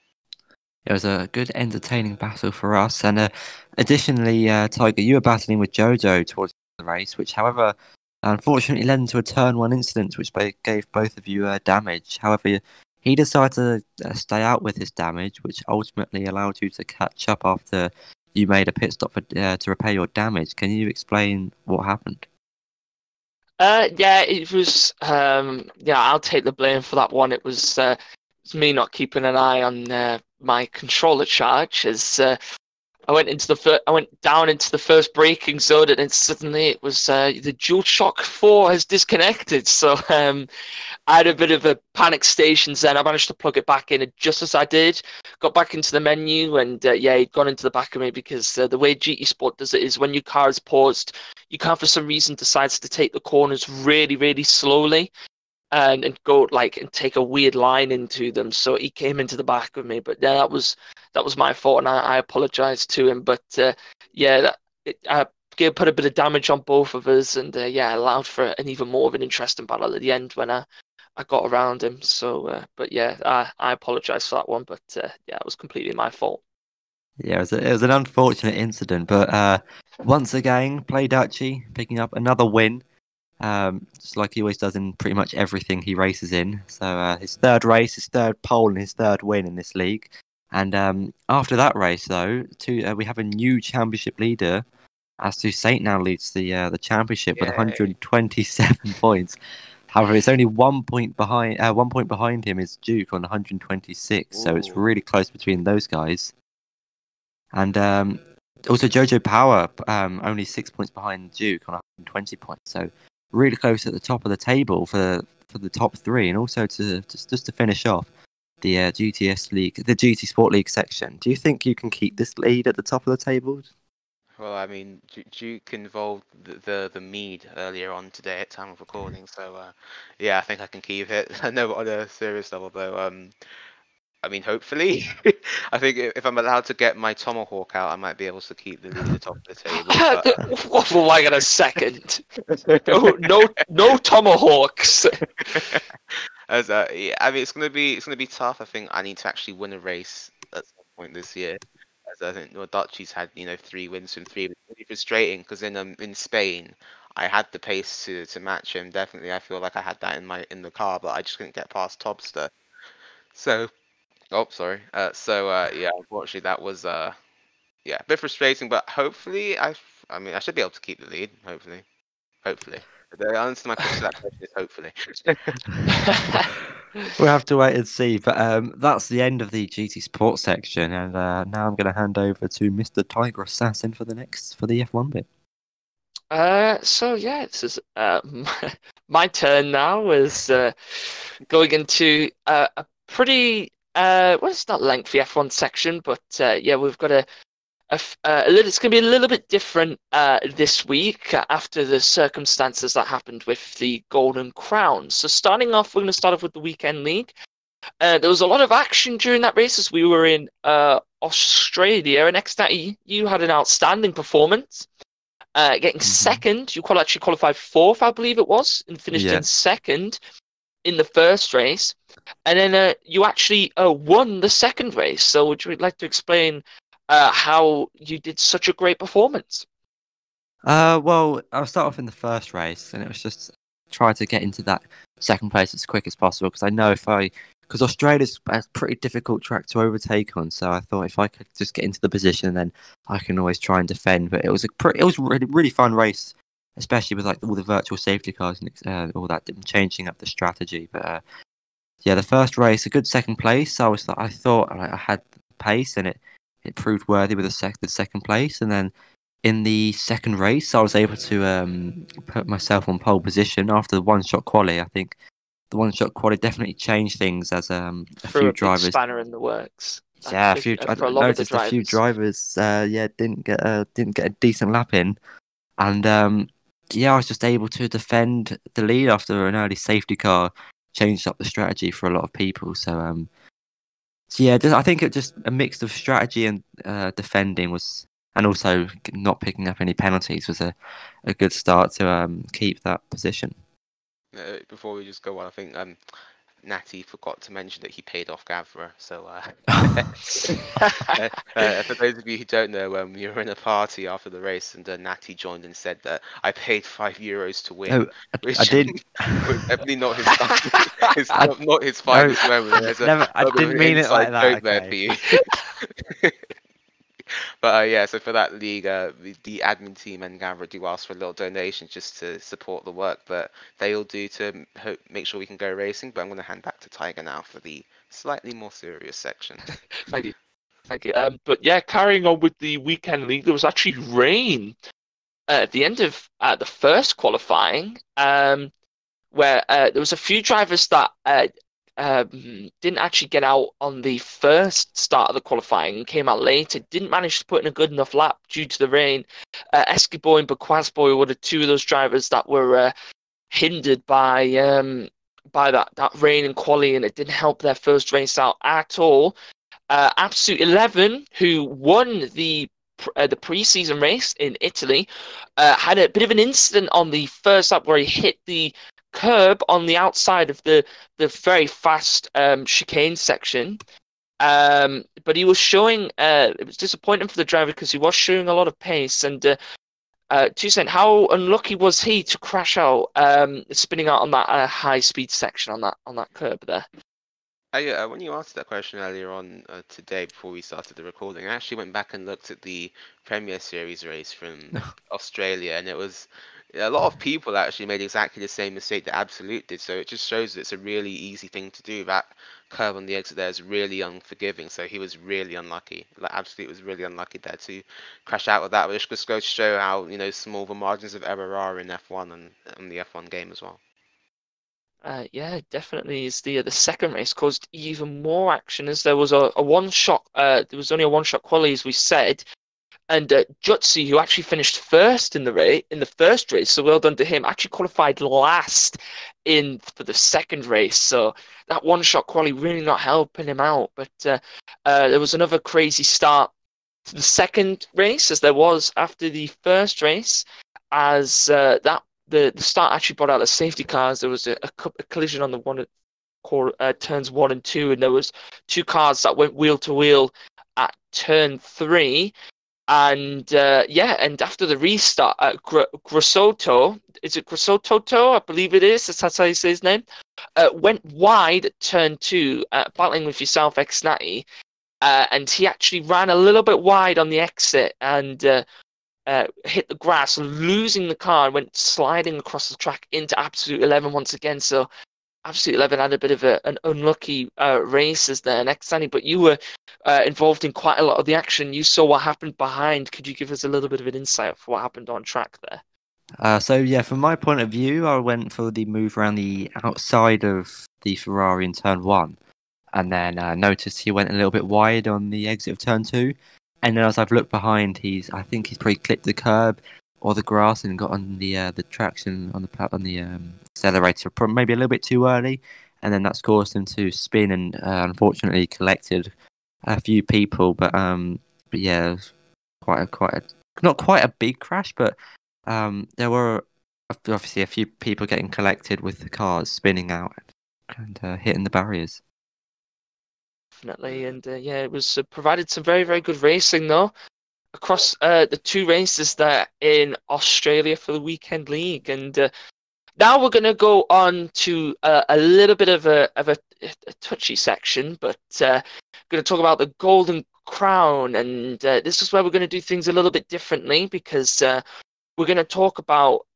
It was a good, entertaining battle for us. And additionally, Tiger, you were battling with Jojo towards the race, which, however, unfortunately led into a Turn 1 incident, which gave both of you damage. However, he decided to stay out with his damage, which ultimately allowed you to catch up after you made a pit stop to repair your damage. Can you explain what happened? Yeah, it was... I'll take the blame for that one. It was... me not keeping an eye on my controller charge as I went down into the first braking zone, and then suddenly it was the DualShock 4 has disconnected. So I had a bit of a panic station then. I managed to plug it back in, and just as I did, got back into the menu, and he'd gone into the back of me, because the way GT Sport does it is when your car is paused, your car for some reason decides to take the corners really, really slowly. And go and take a weird line into them. So he came into the back of me, but yeah, that was my fault, and I apologised to him. But I put a bit of damage on both of us, and allowed for an even more of an interesting battle at the end when I got around him. So, I apologise for that one, but it was completely my fault. Yeah, it was an unfortunate incident, but once again, Play Duchy picking up another win. Just like he always does in pretty much everything he races in. So his third race, his third pole, and his third win in this league. And after that race, though, we have a new championship leader, as Toussaint now leads the championship. Yay. With 127 points. However, it's only 1 point behind. 1 point behind him is Duke on 126. Ooh. So it's really close between those guys. And also Jojo Power only 6 points behind Duke on 120 points. So really close at the top of the table for the top three, and also to finish off the GT Sport League section. Do you think you can keep this lead at the top of the table? Well, I mean, Duke involved the mead earlier on today at time of recording, so yeah, I think I can keep it. No, on a serious level though, I mean, hopefully, I think if I'm allowed to get my tomahawk out, I might be able to keep the lead at the top of the table. But... Waffle wagon a second. No tomahawks. As yeah, I mean, it's gonna be tough. I think I need to actually win a race at some point this year. I think Dutchy's had 3 wins from 3. It's really frustrating because in Spain I had the pace to match him. Definitely, I feel like I had that in the car, but I just couldn't get past Tobster. So, oh sorry. Yeah, unfortunately that was yeah, a bit frustrating. But hopefully, I should be able to keep the lead. Hopefully. The answer to my question is hopefully. We'll have to wait and see, but that's the end of the GT Sports section, and now I'm going to hand over to Mr. Tiger Assassin for the F1 bit. So yeah, this is my turn now. Is going into a pretty well, it's not lengthy F1 section, but yeah, we've got it's going to be a little bit different this week after the circumstances that happened with the Golden Crown. So we're going to start off with the weekend league. There was a lot of action during that race as we were in Australia, and Xtati, you had an outstanding performance. Getting second, you actually qualified fourth, I believe it was, and finished in second in the first race. And then you actually won the second race. So would you like to explain... how you did such a great performance? Well, I'll start off in the first race, and it was just try to get into that second place as quick as possible, because I know because Australia's a pretty difficult track to overtake on, so I thought if I could just get into the position, then I can always try and defend. But it was a really, really fun race, especially with all the virtual safety cars and all that, changing up the strategy. But yeah, the first race, a good second place. I thought I had the pace, and it proved worthy with the second place. And then in the second race, I was able to put myself on pole position after the one-shot quali. I think the one-shot quali definitely changed things as a few drivers... spanner in the works. Yeah, I noticed a few drivers didn't get a decent lap in. And yeah, I was just able to defend the lead after an early safety car changed up the strategy for a lot of people. So... So yeah, I think it just a mix of strategy and defending was, and also not picking up any penalties was a good start to keep that position. Before we just go on, I think Natty forgot to mention that he paid off Gavra. So for those of you who don't know, we were in a party after the race, and Natty joined and said that I paid €5 to win. No, which I did. Definitely not his. Not his finest moment. I didn't mean it like that. Okay. But yeah, so for that league, the admin team and Gavra do ask for a little donation just to support the work that they all do to make sure we can go racing. But I'm going to hand back to Tiger now for the slightly more serious section. Thank you. But yeah, carrying on with the weekend league, there was actually rain at the end of the first qualifying, where there was a few drivers that didn't actually get out on the first start of the qualifying, came out later, didn't manage to put in a good enough lap due to the rain. Esquiboy and Baquazboy were the two of those drivers that were hindered by that rain and quali, and it didn't help their first race out at all. Absolute 11, who won the pre-season race in Italy, had a bit of an incident on the first lap where he hit the curb on the outside of the very fast chicane section, but he was showing it was disappointing for the driver because he was showing a lot of pace. And Toussaint, how unlucky was he to crash out, spinning out on that high speed section on that curb there? Yeah, when you asked that question earlier on today before we started the recording, I actually went back and looked at the Premier Series race from Australia, and it was a lot of people actually made exactly the same mistake that Absolute did, so it just shows that it's a really easy thing to do. That curve on the exit there is really unforgiving, so he was really unlucky. Like, Absolute was really unlucky there to crash out with that, which just goes to show how small the margins of error are in F1 and the F1 game as well. Yeah, definitely. Is the second race caused even more action, as there was a one shot. There was only a one shot quali, as we said. And Jutsi, who actually finished first in the race, in the first race, so well done to him, actually qualified last in for the second race. So that one-shot quali really not helping him out. But there was another crazy start to the second race, as there was after the first race, as the start actually brought out the safety cars. There was a collision on the one turns 1 and 2, and there was two cars that went wheel-to-wheel at turn 3. And and after the restart, Grossoto, is it Grossoto? I believe it is. That's how you say his name. Went wide at turn 2, battling with yourself X90, and he actually ran a little bit wide on the exit and hit the grass, losing the car, and went sliding across the track into Absolute 11 once again. So Absolute 11 had a bit of an unlucky race as there next, Danny, but you were involved in quite a lot of the action. You saw what happened behind. Could you give us a little bit of an insight for what happened on track there? From my point of view, I went for the move around the outside of the Ferrari in turn 1, and then noticed he went a little bit wide on the exit of turn 2, and then as I've looked behind, I think he's probably clipped the curb or the grass and got on the traction on the accelerator, maybe a little bit too early, and then that's caused him to spin and unfortunately collected a few people. But yeah, it was quite a not quite a big crash, but there were obviously a few people getting collected with the cars spinning out and hitting the barriers. Definitely, and it was provided some very, very good racing though across the two races there in Australia for the weekend league. And now we're going to go on to a little bit of a touchy section, but going to talk about the Golden Crown. And this is where we're going to do things a little bit differently, because we're going to talk about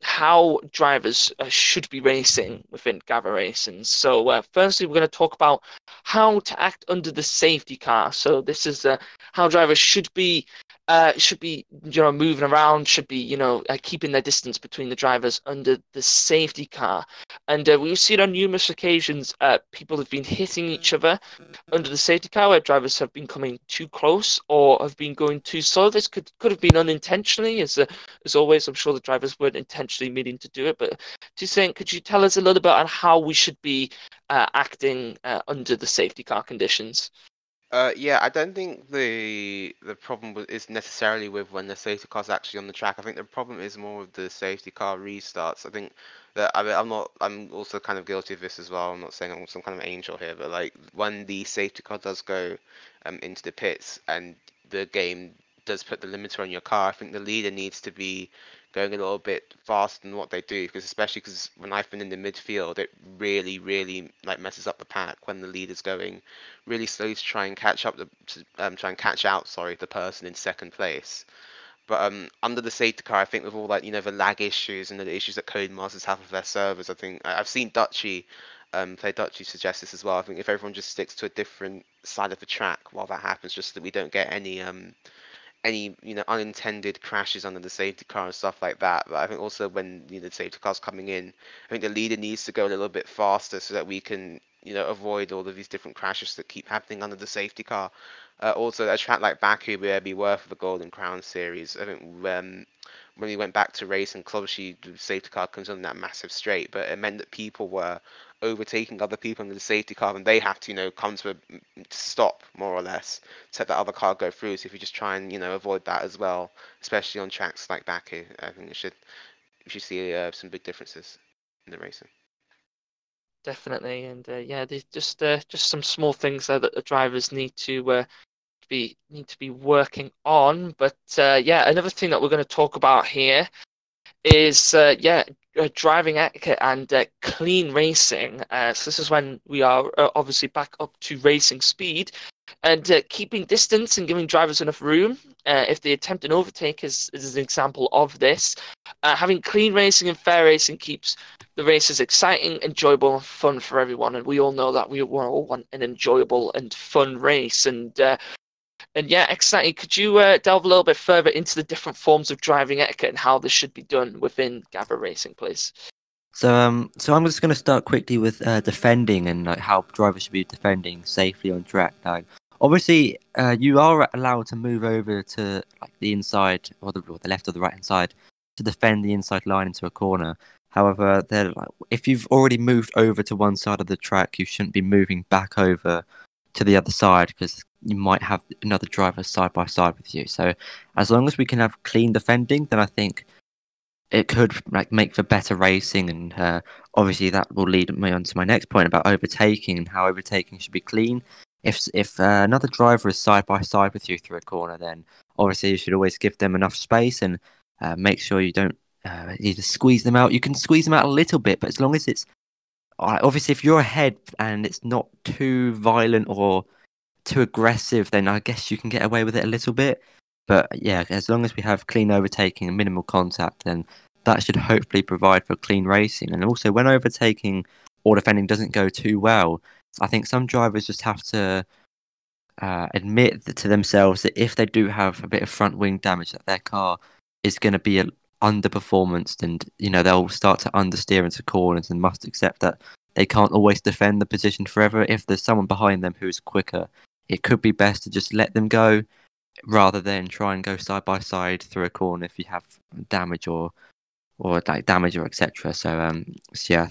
how drivers should be racing within GAVA racing. So firstly, we're going to talk about how to act under the safety car. So this is how drivers should be moving around, should be keeping their distance between the drivers under the safety car. And we've seen on numerous occasions people have been hitting each other under the safety car, where drivers have been coming too close or have been going too slow. This could have been unintentionally, as always. I'm sure the drivers were intentionally meaning to do it, but Toussaint, could you tell us a little bit on how we should be acting under the safety car conditions? I don't think the problem is necessarily with when the safety car's actually on the track. I think the problem is more with the safety car restarts. I think that I'm also kind of guilty of this as well. I'm not saying I'm some kind of angel here, but like when the safety car does go into the pits and the game does put the limiter on your car, I think the leader needs to be going a little bit faster than what they do, because when I've been in the midfield, it really like messes up the pack when the leader's going really slowly to try and catch out the person in second place. But under the safety car, I think with all that the lag issues and the issues that Codemasters have with their servers, I think I've seen Dutchy play Dutchy suggest this as well. I think if everyone just sticks to a different side of the track while that happens, just so that we don't get any unintended crashes under the safety car and stuff like that. But I think also when the safety car's coming in, I think the leader needs to go a little bit faster so that we can avoid all of these different crashes that keep happening under the safety car. Also, a track like Baku would be worth the Golden Crown series. I think when we went back to race and Klobuchar, the safety car comes on that massive straight, but it meant that people were overtaking other people under the safety car, and they have to come to a stop more or less to let that other car go through. So if you just try and avoid that as well, especially on tracks like Baku, I think we should see some big differences in the racing. Definitely, and there's just some small things there that the drivers need to be working on. But another thing that we're going to talk about here is driving etiquette and clean racing. So this is when we are obviously back up to racing speed, and keeping distance and giving drivers enough room if they attempt an overtake is an example of this. Having clean racing and fair racing keeps the races exciting, enjoyable and fun for everyone, and we all know that we all want an enjoyable and fun race. And exactly. Could you delve a little bit further into the different forms of driving etiquette and how this should be done within GAVA racing, please? So I'm just going to start quickly with defending and like how drivers should be defending safely on track. Like Obviously, you are allowed to move over to like the inside or the left or the right hand side to defend the inside line into a corner. However, if you've already moved over to one side of the track, you shouldn't be moving back over to the other side because you might have another driver side by side with you. So as long as we can have clean defending, then I think it could like make for better racing, and obviously that will lead me on to my next point about overtaking and how overtaking should be clean. If another driver is side by side with you through a corner, then obviously you should always give them enough space and make sure you don't either squeeze them out. You can squeeze them out a little bit, but as long as it's obviously if you're ahead and it's not too violent or too aggressive, then I guess you can get away with it a little bit. But yeah, as long as we have clean overtaking and minimal contact, then that should hopefully provide for clean racing. And also, when overtaking or defending doesn't go too well, I think some drivers just have to admit to themselves that if they do have a bit of front wing damage, that their car is going to be underperformance, and you know they'll start to understeer into corners and must accept that they can't always defend the position forever. If there's someone behind them who's quicker, it could be best to just let them go rather than try and go side by side through a corner if you have damage or etc. So yeah,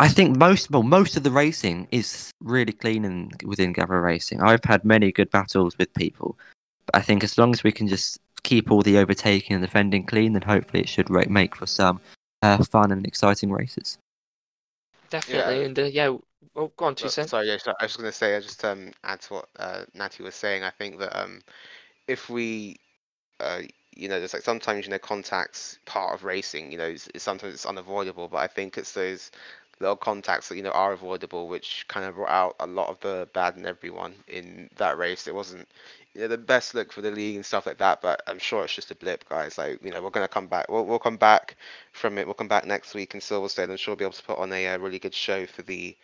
I think most of the racing is really clean and within Gavra Racing. I've had many good battles with people, but I think as long as we can just keep all the overtaking and defending clean, then hopefully it should make for some fun and exciting races. Definitely, yeah. And well, go on, Toussaint. Sorry, yeah, I was just going to say, I just add to what Natty was saying. I think that if we, there's like sometimes contact's part of racing. Sometimes it's unavoidable, but I think it's those little contacts that are avoidable, which kind of brought out a lot of the bad in everyone in that race. It wasn't the best look for the league and stuff like that, but I'm sure it's just a blip, guys. We're gonna come back. We'll come back from it. We'll come back next week in Silverstone. I'm sure we'll be able to put on a really good show for the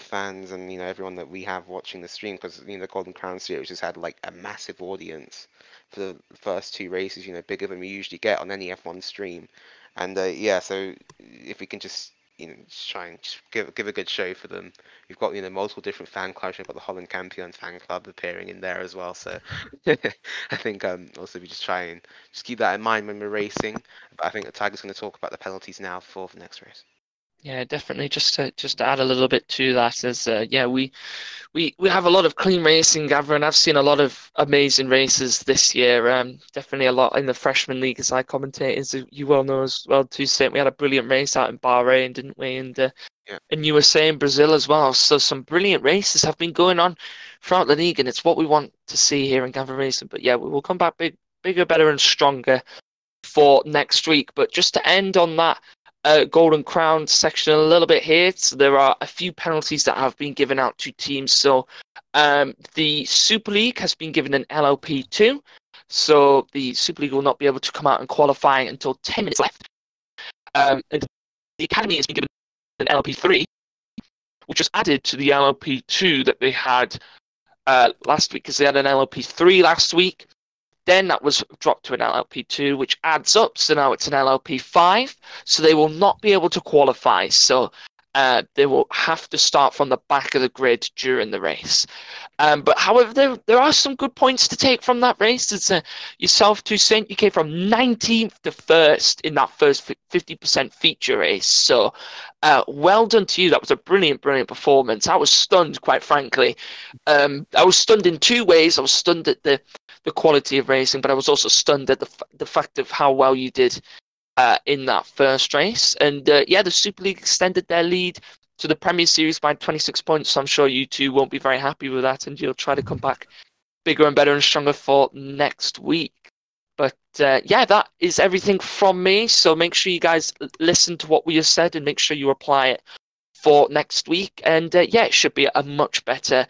fans and everyone that we have watching the stream, because the Golden Crown Series has had like a massive audience for the first two races. Bigger than we usually get on any F1 stream, and yeah. So if we can just just try and just give a good show for them. You've got multiple different fan clubs. You've got the Holland Campions fan club appearing in there as well. So I think also we just try and just keep that in mind when we're racing. But I think the Tiger's going to talk about the penalties now for the next race. Yeah, definitely. Just to add a little bit to that is we have a lot of clean racing, Gavra, and I've seen a lot of amazing races this year. Definitely a lot in the freshman league, as I commentate, as you well know as well, Toussaint. We had a brilliant race out in Bahrain, didn't we? And and you were saying Brazil as well. So some brilliant races have been going on throughout the league, and it's what we want to see here in Gavra Racing. But yeah, we will come back bigger, better, and stronger for next week. But just to end on that Golden Crown section a little bit here. So there are a few penalties that have been given out to teams. So the Super League has been given an LLP2. So the Super League will not be able to come out and qualify until 10 minutes left. And the Academy has been given an LLP3, which was added to the LLP2 that they had last week, because they had an LLP3 last week. Then that was dropped to an LLP2, which adds up. So now it's an LLP5. So they will not be able to qualify. So they will have to start from the back of the grid during the race. But however, there are some good points to take from that race. It's yourself, Toussaint, you came from 19th to 1st in that first 50% feature race. So well done to you. That was a brilliant performance. I was stunned, quite frankly. I was stunned in two ways. I was stunned at the quality of racing, but I was also stunned at the fact of how well you did in that first race. And yeah, the Super League extended their lead to the Premier Series by 26 points, so I'm sure you two won't be very happy with that, and you'll try to come back bigger and better and stronger for next week. But yeah, that is everything from me, so make sure you guys listen to what we have said and make sure you apply it for next week. And yeah, it should be a much better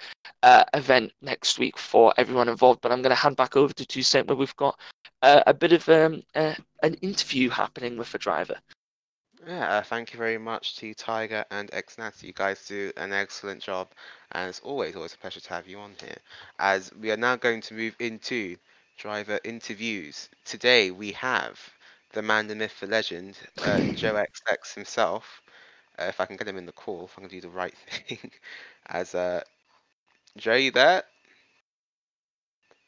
event next week for everyone involved. But I'm going to hand back over to Toussaint, where we've got a bit of an interview happening with a driver. Yeah, thank you very much to Tiger and Ex-Natty. You guys do an excellent job, and it's always a pleasure to have you on here. As we are now going to move into driver interviews. Today we have the man, the myth, the legend, Joe XX himself. If I can get him in the call, if I can do the right thing, as Joe, you there?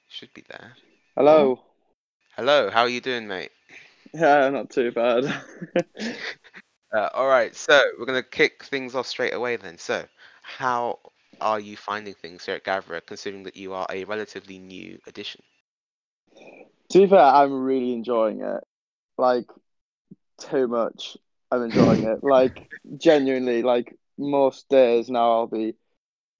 Should be there. Hello. Hello, how are you doing, mate? Yeah, not too bad. All right, so we're going to kick things off straight away then. So how are you finding things here at Gavra, considering that you are a relatively new addition? To be fair, I'm really enjoying it. Like, too much. I'm enjoying it. Like, genuinely, like, most days now I'll be...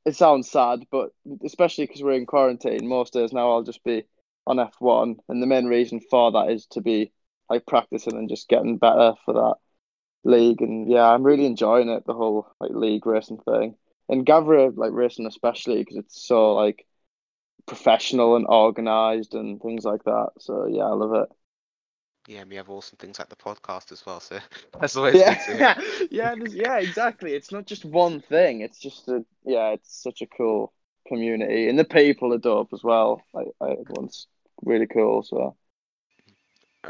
It sounds sad, but especially because we're in quarantine, most days now I'll just be on F1. And the main reason for that is to be, like, practicing and just getting better for that league. And, yeah, I'm really enjoying it, the whole, like, league racing thing. And Gavra, like, racing especially, because it's so, like, professional and organised and things like that. So, yeah, I love it. Yeah, and we have awesome things like the podcast as well, so that's always good to hear. Yeah, exactly. It's not just one thing. It's just, it's such a cool community. And the people are dope as well. Like, everyone's really cool, so. All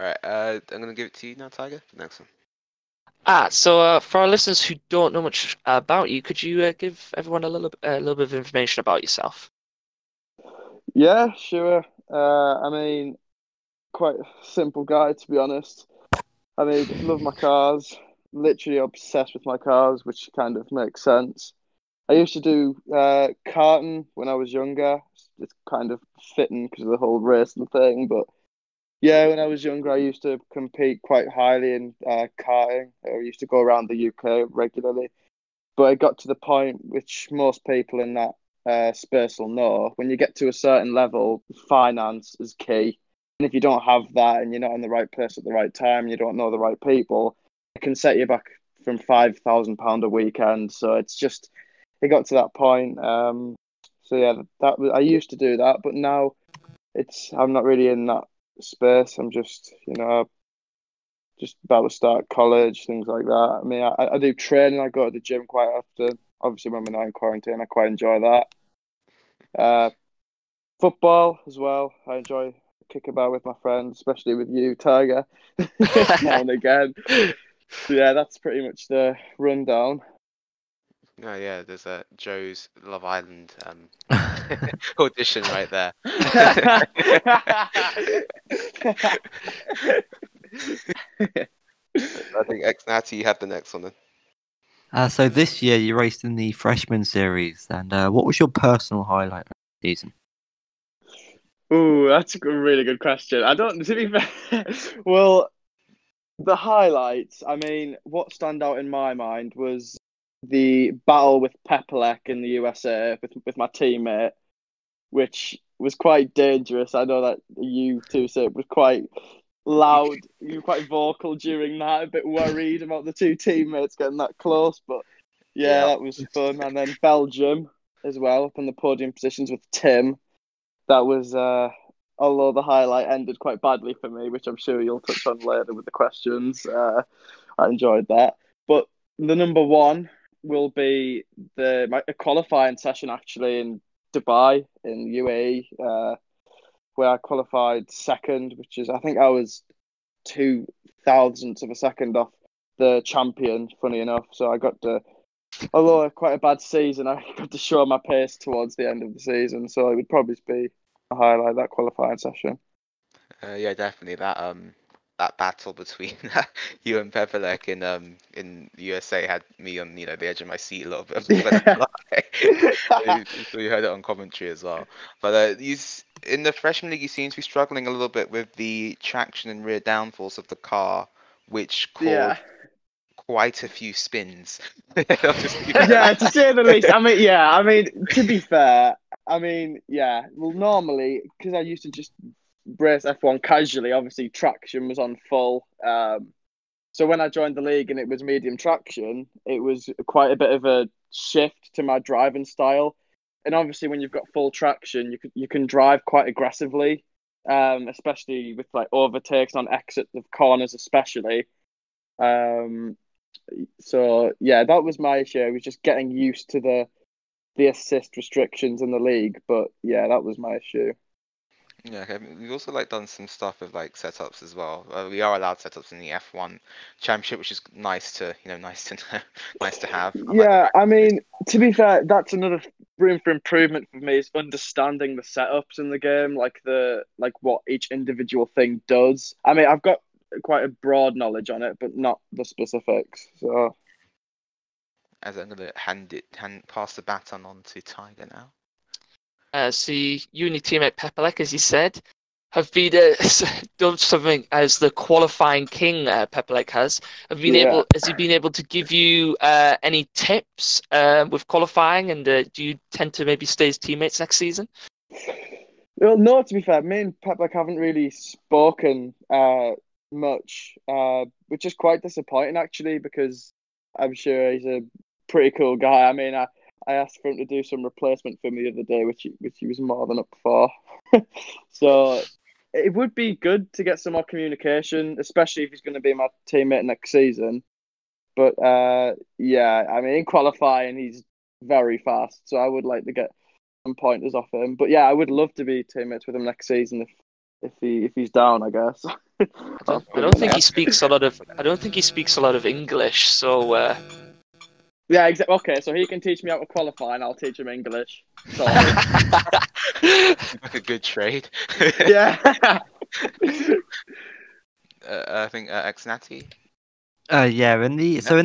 right, I'm going to give it to you now, Tiger, for the next one. So for our listeners who don't know much about you, could you give everyone a little bit of information about yourself? Yeah, sure. I mean... Quite a simple guy, to be honest. I mean, love my cars, literally obsessed with my cars, which kind of makes sense. I used to do karting when I was younger. It's kind of fitting because of the whole racing thing, but yeah, when I was younger, I used to compete quite highly in karting. I used to go around the UK regularly, but I got to the point which most people in that space will know. When you get to a certain level, finance is key. And if you don't have that and you're not in the right place at the right time, you don't know the right people, it can set you back from £5,000 a weekend. So it's just, it got to that point. So yeah, I used to do that, but now I'm not really in that space. I'm just, just about to start college, things like that. I mean, I do training. I go to the gym quite often. Obviously, when we're not in quarantine, I quite enjoy that. Football as well. I enjoy kick about with my friends, especially with you, Tiger, now and again. So yeah, that's pretty much the rundown. Oh yeah, there's a Joe's Love Island audition right there. I think Natty, you have the next one then. So this year you raced in the freshman series, and what was your personal highlight of the season? Ooh, that's a really good question. To be fair, well, the highlights, I mean, what stand out in my mind was the battle with Pepelec in the USA with my teammate, which was quite dangerous. I know that you two said it was quite loud, you were quite vocal during that, a bit worried about the two teammates getting that close, but yeah, that was fun. And then Belgium as well, up in the podium positions with Tim. That was, although the highlight ended quite badly for me, which I'm sure you'll touch on later with the questions. I enjoyed that. But the number one will be a qualifying session, actually, in Dubai, in UAE, where I qualified second, which is, I think I was 0.02 of a second off the champion, funny enough. So I got to... Although quite a bad season, I got to show my pace towards the end of the season, so it would probably be a highlight, that qualifying session. Yeah, definitely that battle between you and Pepelec in the USA had me on the edge of my seat a little bit. So you heard it on commentary as well. But in the freshman league, you seem to be struggling a little bit with the traction and rear downforce of the car, which caused. Yeah. Quite a few spins. To say the least. I mean, to be fair, well, normally, because I used to just race F1 casually, obviously traction was on full. So when I joined the league and it was medium traction, it was quite a bit of a shift to my driving style. And obviously when you've got full traction, you can drive quite aggressively, especially with like overtakes on exits of corners especially. So yeah, that was my issue. I was just getting used to the assist restrictions in the league, but yeah, that was my issue. Yeah, okay. We've also done some stuff with setups as well. We are allowed setups in the F1 Championship, which is nice to know, nice to have. Yeah, I mean, to be fair, that's another room for improvement for me is understanding the setups in the game, like what each individual thing does. I mean, I've got quite a broad knowledge on it, but not the specifics. So, as I'm gonna pass the baton on to Tiger now. So you and your teammate Pepelec, as you said, have been done something as the qualifying king. Pepelec has. Has he been able to give you any tips with qualifying? And do you tend to maybe stay as teammates next season? Well, no. To be fair, me and Pepelec haven't really spoken much, which is quite disappointing actually, because I'm sure he's a pretty cool guy. I mean, I asked for him to do some replacement for me the other day, which he was more than up for. So it would be good to get some more communication, especially if he's going to be my teammate next season. But I mean, in qualifying, he's very fast, so I would like to get some pointers off him. But yeah, I would love to be teammates with him next season if he's down, I guess. I don't think he speaks a lot of English, so. Yeah, exactly. Okay, so he can teach me how to qualify, and I'll teach him English. Sorry. A good trade. Yeah. I think Xnati. In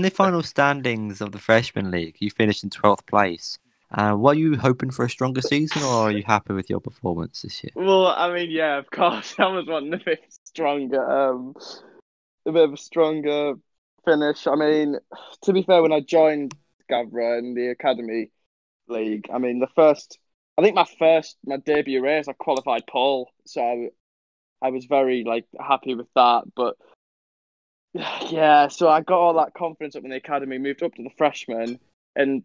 the final standings of the freshman league, you finished in 12th place. Were you hoping for a stronger season, or are you happy with your performance this year? Well, I mean, yeah, of course, I was wanting a bit stronger. A bit of a stronger finish. I mean, to be fair, when I joined Gavra in the Academy League, I mean, my debut race, I qualified pole, so I was very happy with that. But yeah, so I got all that confidence up in the Academy, moved up to the freshmen, and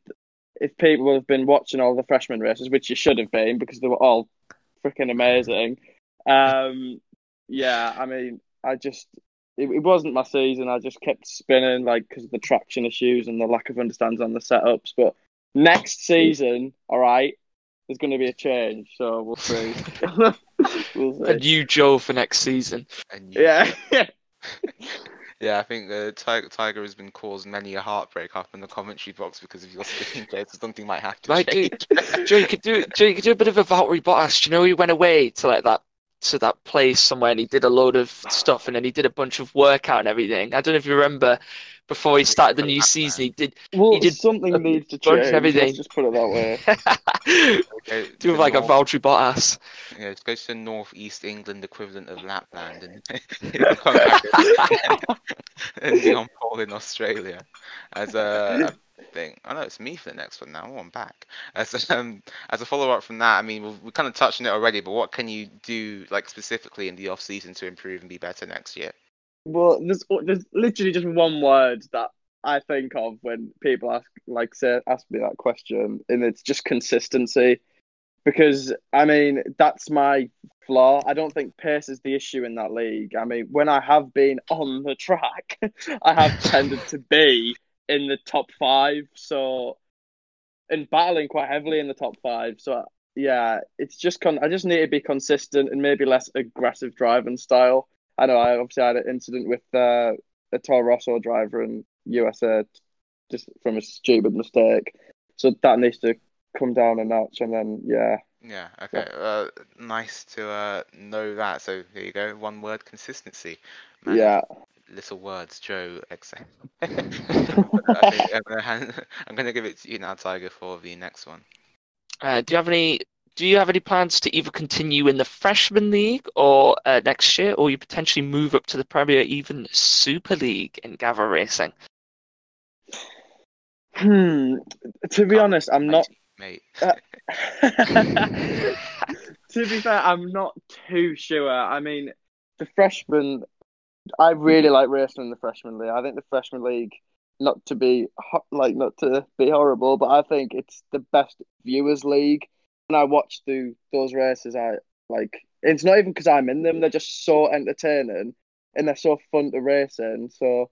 if people have been watching all the freshman races, which you should have been because they were all freaking amazing, I mean, it wasn't my season. I just kept spinning, because of the traction issues and the lack of understanding on the setups. But next season, all right, there's going to be a change. So we'll see. A new Joe for next season. Yeah, I think Tiger has been caused many a heartbreak up in the commentary box because of your spinning player, so something might have to change. Joe, you could do a bit of a Valtteri Bottas. Do you know he went away to that place somewhere, and he did a load of stuff, and then he did a bunch of workout and everything. I don't know if you remember, before he started the new season, he did something needs to change. Let's just put it that way. Okay, do like a Valtteri Bottas. Yeah, let's go to the northeast England equivalent of Lapland and be on pole in Australia. As thing. I know it's me for the next one now. I'm back. As a follow-up from that, I mean, we kind of touched on it already, but what can you do specifically in the off-season to improve and be better next year? Well, there's literally just one word that I think of when people ask me that question, and it's just consistency. Because, I mean, that's my flaw. I don't think pace is the issue in that league. I mean, when I have been on the track, I have tended to be in the top five, and battling quite heavily in the top five. So yeah, it's just I just need to be consistent and maybe less aggressive driving style. I know I obviously had an incident with a Toro Rosso driver in USA just from a stupid mistake. So that needs to come down a notch, and then yeah. Yeah, okay. Yeah. Nice to know that. So here you go. One word: consistency. Man. Yeah. Little words, Joe. I'm going to give it to you now, Tiger, for the next one. Do you have any plans to either continue in the freshman league or next year, or you potentially move up to the Premier, even Super League in Gava Racing? To be honest, I'm not. Mate. To be fair, I'm not too sure. I mean, the freshman. I really like racing in the freshman league. I think the freshman league, not to be horrible, but I think it's the best viewers league. When I watch those races, it's not even because I'm in them. They're just so entertaining and they're so fun to race in. So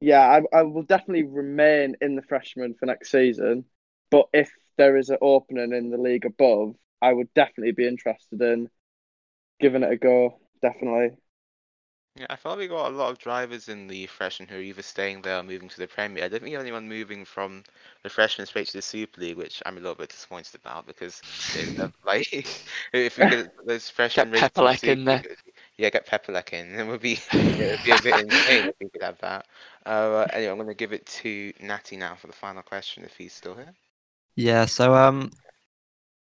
yeah, I will definitely remain in the freshman for next season. But if there is an opening in the league above, I would definitely be interested in giving it a go. Definitely. Yeah, I feel like we got a lot of drivers in the freshmen who are either staying there or moving to the Premier. I don't think you have anyone moving from the freshmen straight to the Super League, which I'm a little bit disappointed about because like if we get those freshmen get Pepelec in there. Yeah, get Pepelec in, then it would be a bit insane if we could have that. Anyway, I'm gonna give it to Natty now for the final question if he's still here. Yeah, so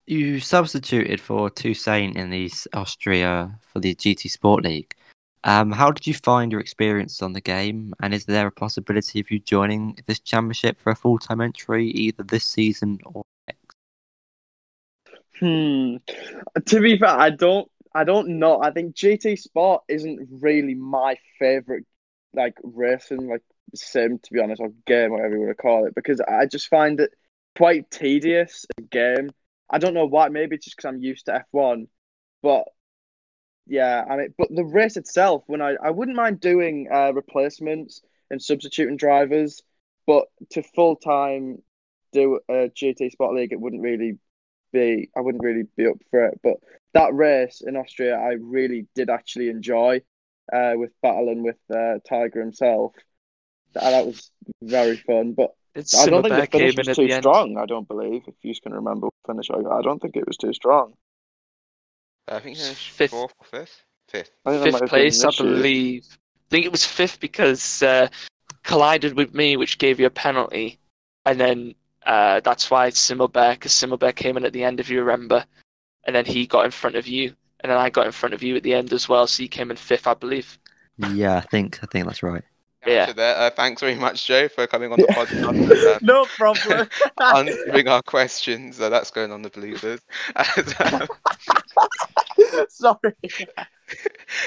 you substituted for Toussaint in the Austria for the GT Sport League. How did you find your experience on the game, and is there a possibility of you joining this championship for a full-time entry either this season or next? To be fair, I don't know. I think GT Sport isn't really my favourite, racing, sim, to be honest, or game, whatever you want to call it, because I just find it quite tedious as a game. I don't know why. Maybe it's just because I'm used to F1, but. Yeah, I mean, but the race itself, when I wouldn't mind doing replacements and substituting drivers, but to full time do a GT Sport League, I wouldn't really be up for it. But that race in Austria, I really did actually enjoy, with battling with Tiger himself. That was very fun. But I don't think the finish was too strong. I don't believe, if you can remember, finish. I don't think it was too strong. I think it was fifth. Fifth place, I believe. I think it was fifth because collided with me, which gave you a penalty, and then that's why Simmelberg came in at the end, if you remember, and then he got in front of you, and then I got in front of you at the end as well, so you came in fifth, I believe. Yeah, I think that's right. Yeah. Thanks very much, Joe, for coming on the podcast. No problem. Answering our questions. That's going on the bloopers. Sorry.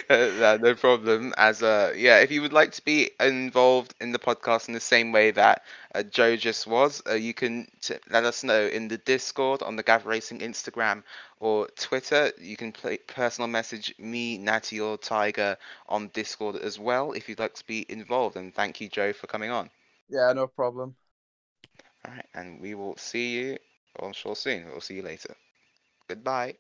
No problem. If you would like to be involved in the podcast in the same way that Joe just was, you can let us know in the Discord, on the Gather Racing Instagram or Twitter. You can personal message me, Natty, or Tiger on Discord as well if you'd like to be involved. And thank you, Joe, for coming on. Yeah, no problem. All right, and we will see you, I'm sure, soon. We'll see you later. Goodbye.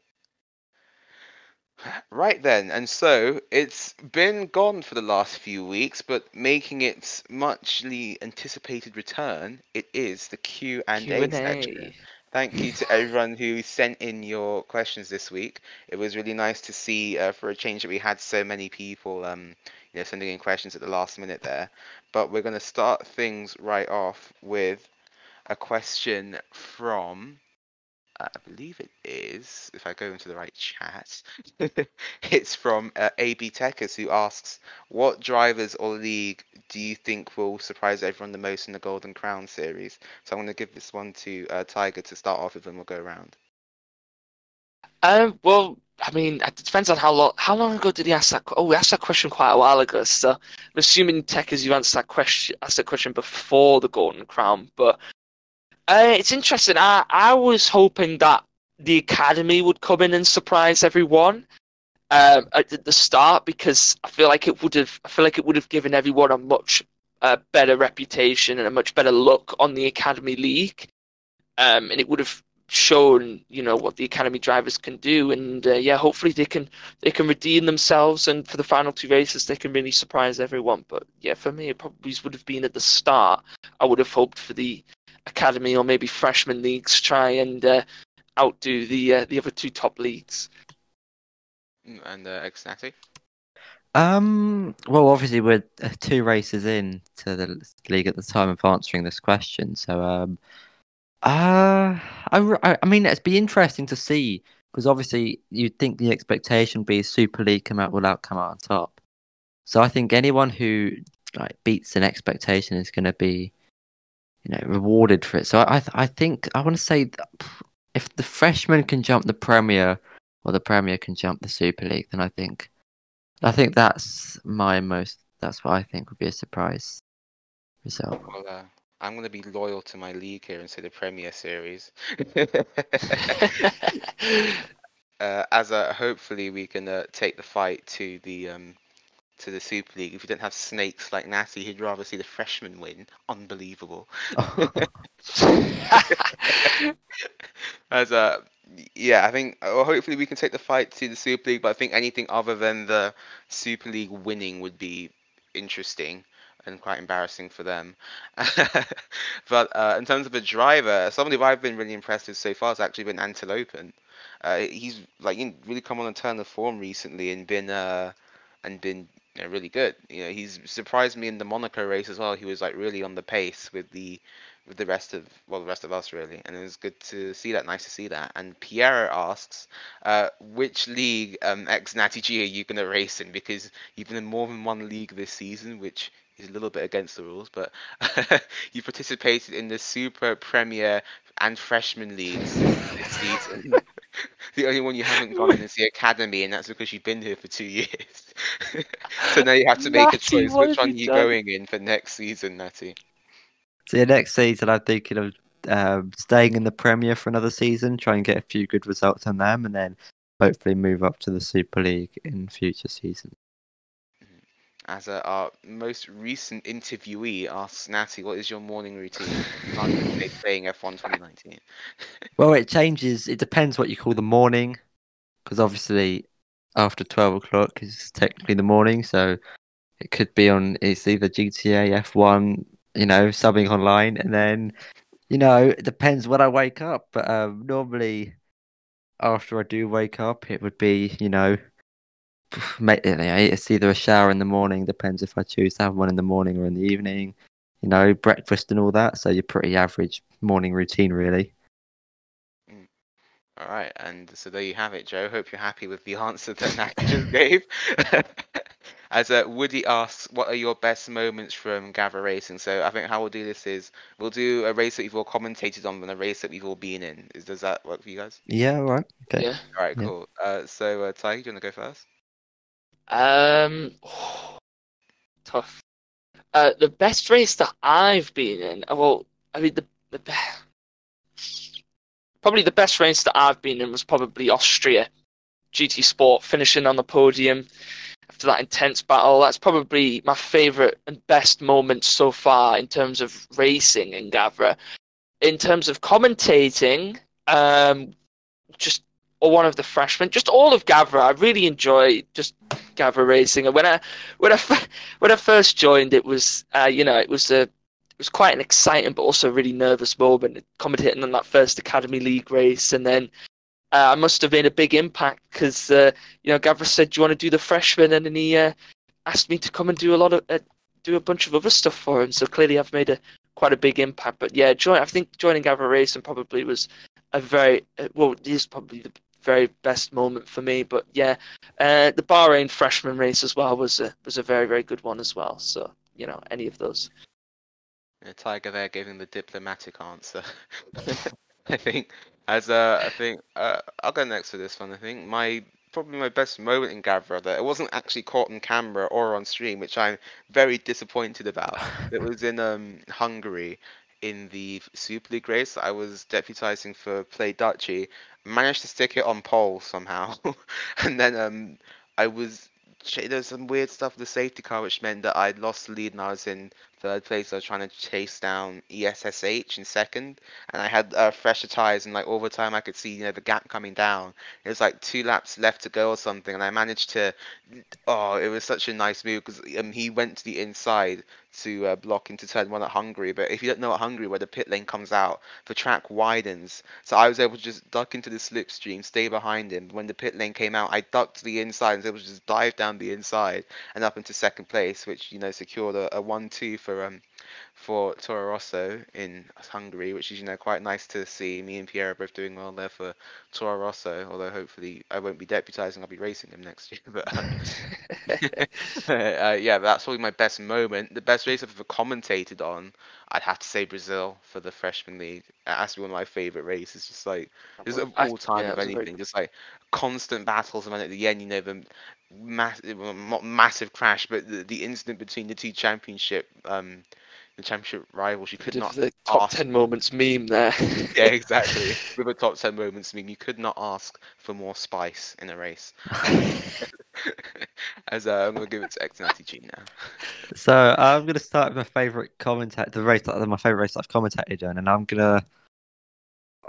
Right then, and so it's been gone for the last few weeks, but making its muchly anticipated return, it is the Q&A section. Thank you to everyone who sent in your questions this week. It was really nice to see, for a change, that we had so many people sending in questions at the last minute there. But we're going to start things right off with a question from... I believe it is, if I go into the right chat, it's from AB Techers, who asks, what drivers or league do you think will surprise everyone the most in the Golden Crown series? So I'm going to give this one to Tiger to start off with, and we'll go around. Well, I mean, it depends on how long ago did he ask that? Oh, we asked that question quite a while ago, so I'm assuming, Techers, you answered that question before the Golden Crown, but... it's interesting. I was hoping that the academy would come in and surprise everyone at the start, because I feel like it would have given everyone a much better reputation and a much better look on the academy league, and it would have shown what the academy drivers can do. And hopefully they can redeem themselves, and for the final two races they can really surprise everyone. But yeah, for me it probably would have been at the start. I would have hoped for the academy or maybe freshman leagues try and outdo the other two top leagues. And Xnati? Well, obviously we're two races in to the league at the time of answering this question, so I mean, it'd be interesting to see, because obviously you'd think the expectation would be Super League come out on top. So I think anyone who beats an expectation is going to be rewarded for it. So I think I want to say that if the freshmen can jump the Premier, or the Premier can jump the Super League, then I think that's what I think would be a surprise result. Well, I'm going to be loyal to my league here and say the Premier Series. Hopefully we can take the fight to the. To the Super League. If you don't have snakes like Natty, he'd rather see the freshmen win. Unbelievable. As Yeah, I think hopefully we can take the fight to the Super League, but I think anything other than the Super League winning would be interesting and quite embarrassing for them. But in terms of a driver, somebody I've been really impressed with so far has actually been Antilopen. He's like really come on a turn of form recently and been you know, really good. You know, he's surprised me in the Monaco race as well. He was like really on the pace with the rest of the rest of us really, and it was good to see that. Nice to see that. And Piero asks, which league ex Natty G are you gonna race in? Because you've been in more than one league this season, which is a little bit against the rules, but you participated in the Super, Premier, and Freshman leagues this season. The only one you haven't gone in is the Academy, and that's because you've been here for 2 years. So now you have to make Natty, a choice. Which one are you going in for next season, Natty? So yeah, next season I'm thinking of staying in the Premier for another season, try and get a few good results on them, and then hopefully move up to the Super League in future seasons. As our most recent interviewee asks, Natty, what is your morning routine? Playing F1 2019. Well, it changes. It depends what you call the morning, because obviously after 12 o'clock is technically the morning, so it could be on. It's either GTA, F1, you know, subbing online, and then, you know, it depends when I wake up. But normally, after I do wake up, it would be, you know, it's either a shower in the morning, depends if I choose to have one in the morning or in the evening, you know, breakfast and all that. So you're pretty average morning routine, really. All right, and so there you have it, Joe. Hope you're happy with the answer that Natty just gave. As Woody asks, what are your best moments from Gava Racing? So I think how we'll do this is we'll do a race that you've all commentated on and a race that we've all been in. Does that work for you guys? Yeah, all right. Okay. Yeah. All right, cool. Yeah. So, Ty, do you want to go first? Tough. The best race that I've been in. Well, I mean probably the best race that I've been in was probably Austria, GT Sport, finishing on the podium after that intense battle. That's probably my favourite and best moment so far in terms of racing in Gavra. In terms of commentating, just one of the freshmen, just all of Gavra. I really enjoy just Gavra racing, and when I first joined, it was you know, it was quite an exciting but also really nervous moment commentating on that first Academy League race. And then I must have made a big impact because you know, Gavra said, "Do you want to do the freshman?" and then he asked me to come and do a lot of do a bunch of other stuff for him. So clearly, I've made quite a big impact. But yeah, I think joining Gavra racing probably was a very well, it is probably the very best moment for me. But yeah, the Bahrain freshman race as well was a very, very good one as well. So, you know, any of those. Yeah, Tiger there giving the diplomatic answer. I think I'll go next for this one. I think probably my best moment in Gavra, that it wasn't actually caught on camera or on stream, which I'm very disappointed about. It was in Hungary in the Super League race. I was deputising for Play Duchy. Managed to stick it on pole somehow, and then there's some weird stuff with the safety car, which meant that I lost the lead and I was in third place. I was trying to chase down ESSH in second, and I had fresher tyres, and like all the time I could see, you know, the gap coming down. It was like 2 laps left to go or something, and I managed to. Oh, it was such a nice move because he went to the inside to block into turn 1 at Hungary. But if you don't know, at Hungary, where the pit lane comes out, the track widens. So I was able to just duck into the slipstream, stay behind him. When the pit lane came out, I ducked to the inside and was able to just dive down the inside and up into second place, which, you know, secured a 1-2 for Toro Rosso in Hungary, which is, you know, quite nice to see. Me and Pierre are both doing well there for Toro Rosso, although hopefully I won't be deputising, I'll be racing him next year. But yeah, that's probably my best moment. The best race I've ever commentated on, I'd have to say Brazil for the Freshman League. That's one of my favourite races. Just like, there's an all-time of anything. Great. Just like constant battles, and then at the end, you know, the massive crash, but the incident between the two the championship rivals, you could not the top 10 moments meme there. Yeah, exactly. With a top 10 moments meme, you could not ask for more spice in a race. As I'm gonna give it to X-Natty G now. So I'm gonna start with my favorite commentator, the race, my favorite race I've commentated on, and I'm gonna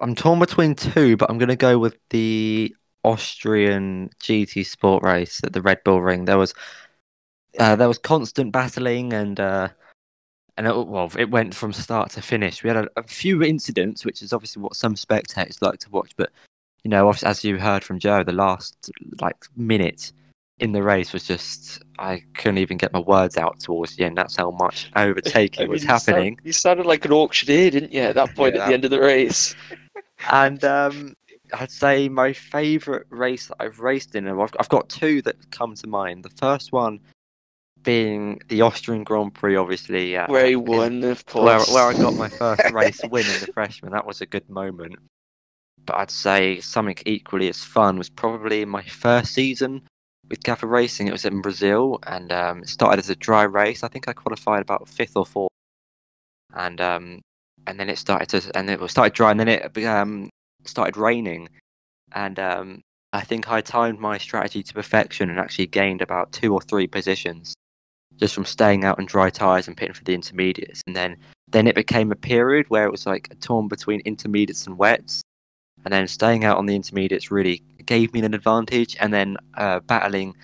I'm torn between two, but I'm going to go with the Austrian GT Sport race at the Red Bull Ring. There was constant battling and it went from start to finish. We had a few incidents, which is obviously what some spectators like to watch. But you know, as you heard from Joe, the last minute in the race was just, I couldn't even get my words out towards the end. That's how much overtaking was happening. You sounded like an auctioneer, didn't you, at that point at the end of the race? And I'd say my favourite race that I've raced in, I've got two that come to mind. The first one being the Austrian Grand Prix, obviously. Where he won, of course. Where I got my first race win as a freshman. That was a good moment. But I'd say something equally as fun was probably my first season with Gaffer Racing. It was in Brazil, and it started as a dry race. I think I qualified about 5th or 4th, and then it started dry, and then it started raining, and I think I timed my strategy to perfection and actually gained about 2 or 3 positions just from staying out on dry tyres and pitting for the intermediates. And then it became a period where it was like a torn between intermediates and wets. And then staying out on the intermediates really gave me an advantage. And then battling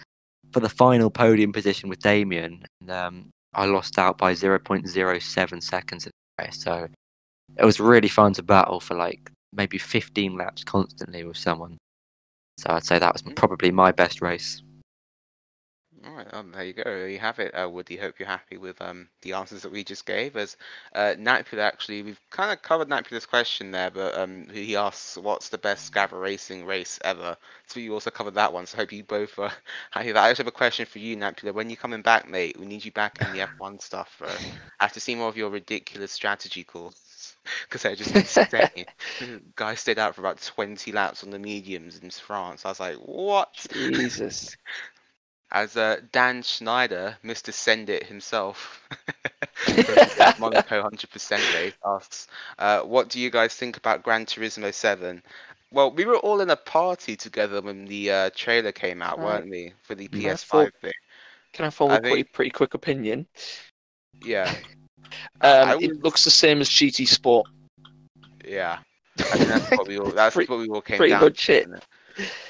for the final podium position with Damien, and I lost out by 0.07 seconds at the race. So it was really fun to battle for maybe 15 laps constantly with someone. So I'd say that was probably my best race. All right, there you go. There you have it, Woody. Hope you're happy with the answers that we just gave. As Napula, actually, we've kind of covered Napula's question there, but he asks, "What's the best Gaffer Racing race ever?" So you also covered that one. So hope you both are happy with that. I also have a question for you, Napula. When you're coming back, mate, we need you back in the F1 stuff. Bro. I have to see more of your ridiculous strategy calls. Because they're just insane. Guy stayed out for about 20 laps on the mediums in France. I was like, what? Jesus. As Dan Schneider, Mr. Send It himself, Monaco 100% race, asks, what do you guys think about Gran Turismo 7? Well, we were all in a party together when the trailer came out, weren't we? For the PS5 thing. Can I form a pretty quick opinion? Yeah. It looks the same as GT Sport. Yeah, I mean, that's what we all came down to. Pretty much it.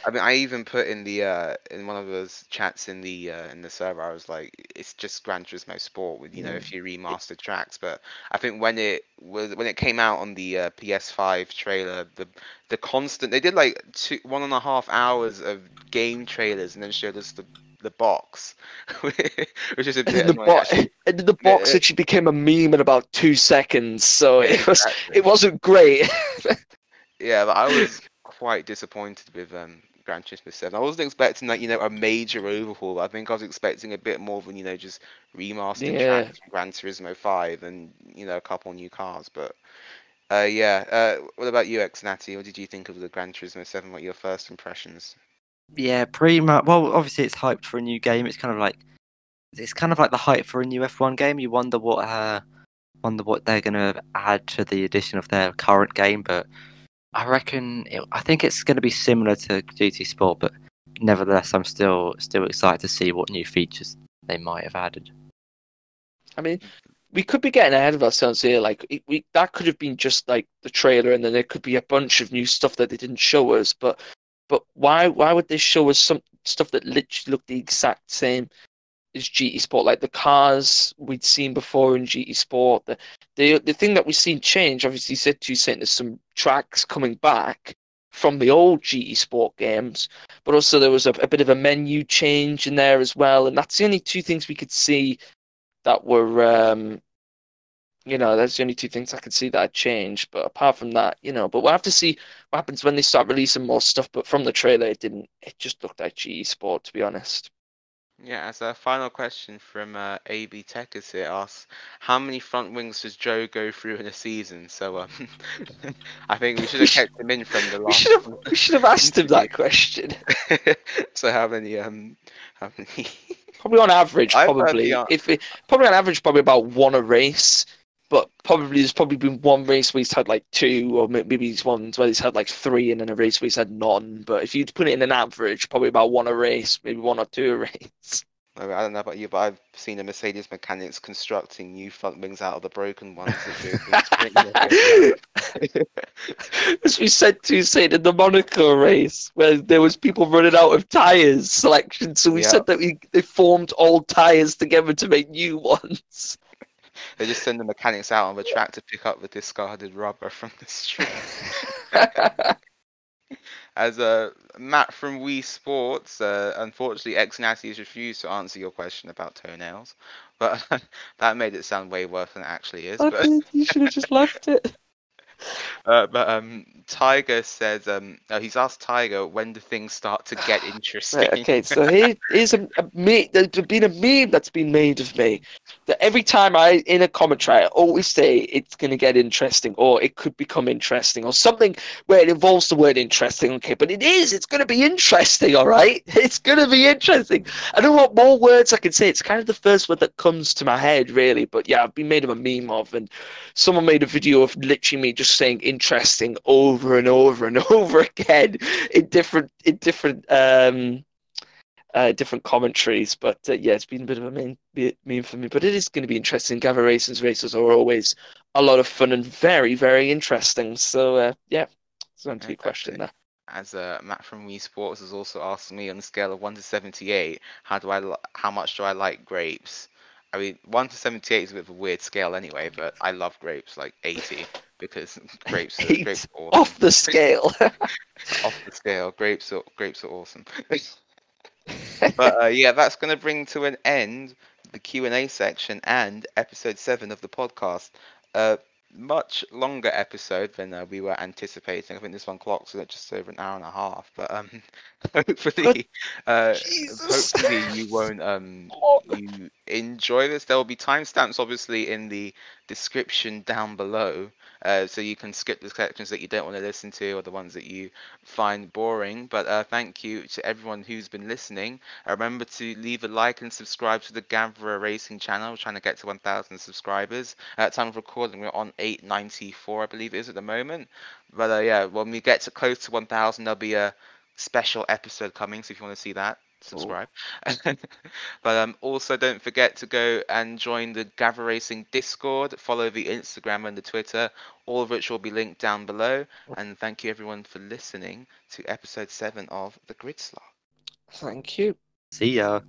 I mean, I even put in the in one of those chats in the server, I was like, it's just Gran Turismo Sport with a few remastered tracks. But I think when it came out on the PS5 trailer, the constant, they did 1.5 hours of game trailers and then showed us the box, which is a bit and the box actually became a meme in about 2 seconds, so it wasn't great. Yeah, but I was quite disappointed with Gran Turismo 7. I wasn't expecting a major overhaul. I think I was expecting a bit more than just remastered tracks from Gran Turismo 5 and a couple new cars. But what about you, Natty? What did you think of the Gran Turismo 7? What are your first impressions? Yeah, pretty much. Well, obviously it's hyped for a new game. It's kind of like the hype for a new F1 game. You wonder what they're going to add to the addition of their current game. But I reckon I think it's going to be similar to GT Sport. But nevertheless, I'm still excited to see what new features they might have added. I mean, we could be getting ahead of ourselves here. That could have been just the trailer, and then there could be a bunch of new stuff that they didn't show us, but. But why would they show us some stuff that literally looked the exact same as GT Sport? Like the cars we'd seen before in GT Sport. The thing that we've seen change, obviously, you said Toussaint, there's some tracks coming back from the old GT Sport games, but also there was a bit of a menu change in there as well. And that's the only two things we could see that were, that's the only two things I could see that had changed. But apart from that, but we'll have to see what happens when they start releasing more stuff. But from the trailer, it just looked like GT Sport, to be honest. Yeah, as a final question from AB Techers here asks, how many front wings does Joe go through in a season? So I think we should have kept him in from the last. We should have asked him that question. So how many? Probably on average, probably on average, probably about one a race. But there's been one race where he's had 2, or maybe these ones where he's had 3, and then a race where he's had none. But if you put it in an average, probably about one a race, maybe 1 or 2 a race. I don't know about you, but I've seen the Mercedes mechanics constructing new front wings out of the broken ones. As we said Toussaint in the Monaco race, where there was people running out of tyres selection, so we said that they formed old tyres together to make new ones. They just send the mechanics out on the track to pick up the discarded rubber from the street. As Matt from Wii Sports, unfortunately, ex-Natties refused to answer your question about toenails, but that made it sound way worse than it actually is. You should have just left it. Tiger says, he's asked Tiger, when do things start to get interesting? Right, okay, so here's a meme. There's been a meme that's been made of me that every time in a commentary, I always say it's going to get interesting, or it could become interesting, or something where it involves the word interesting. Okay, but it's going to be interesting, all right? It's going to be interesting. I don't know what more words I can say. It's kind of the first word that comes to my head, really. But yeah, I've been made of a meme of, and someone made a video of literally me just saying interesting over and over and over again in different commentaries, but yeah, it's been a bit of a meme for me. But it is going to be interesting. Gavin Race's races are always a lot of fun and very, very interesting. So yeah, it's not to be questioned there. As Matt from Wii Sports has also asked me, on a scale of 1 to 78, how much do I like grapes? I mean, 1 to 78 is a bit of a weird scale anyway, but I love grapes, like 80. Because grapes are awesome. Off the scale. Off the scale. Grapes are awesome. But yeah, that's going to bring to an end the Q&A section and episode 7 of the podcast. Much longer episode than we were anticipating. I think this one clocks at just over an hour and a half. But hopefully you won't you enjoy this. There will be timestamps, obviously, in the description down below, so you can skip the sections that you don't want to listen to or the ones that you find boring. But thank you to everyone who's been listening. Remember to leave a like and subscribe to the Gavra Racing channel. We're trying to get to 1,000 subscribers. At the time of recording, we're on 894, I believe it is at the moment. But yeah, when we get to close to 1,000, there'll be a special episode coming. So if you want to see that, subscribe. But also don't forget to go and join the Gavra Racing Discord. Follow the Instagram and the Twitter, all of which will be linked down below. And thank you everyone for listening to episode 7 of the Grid Slot. Thank you. See ya.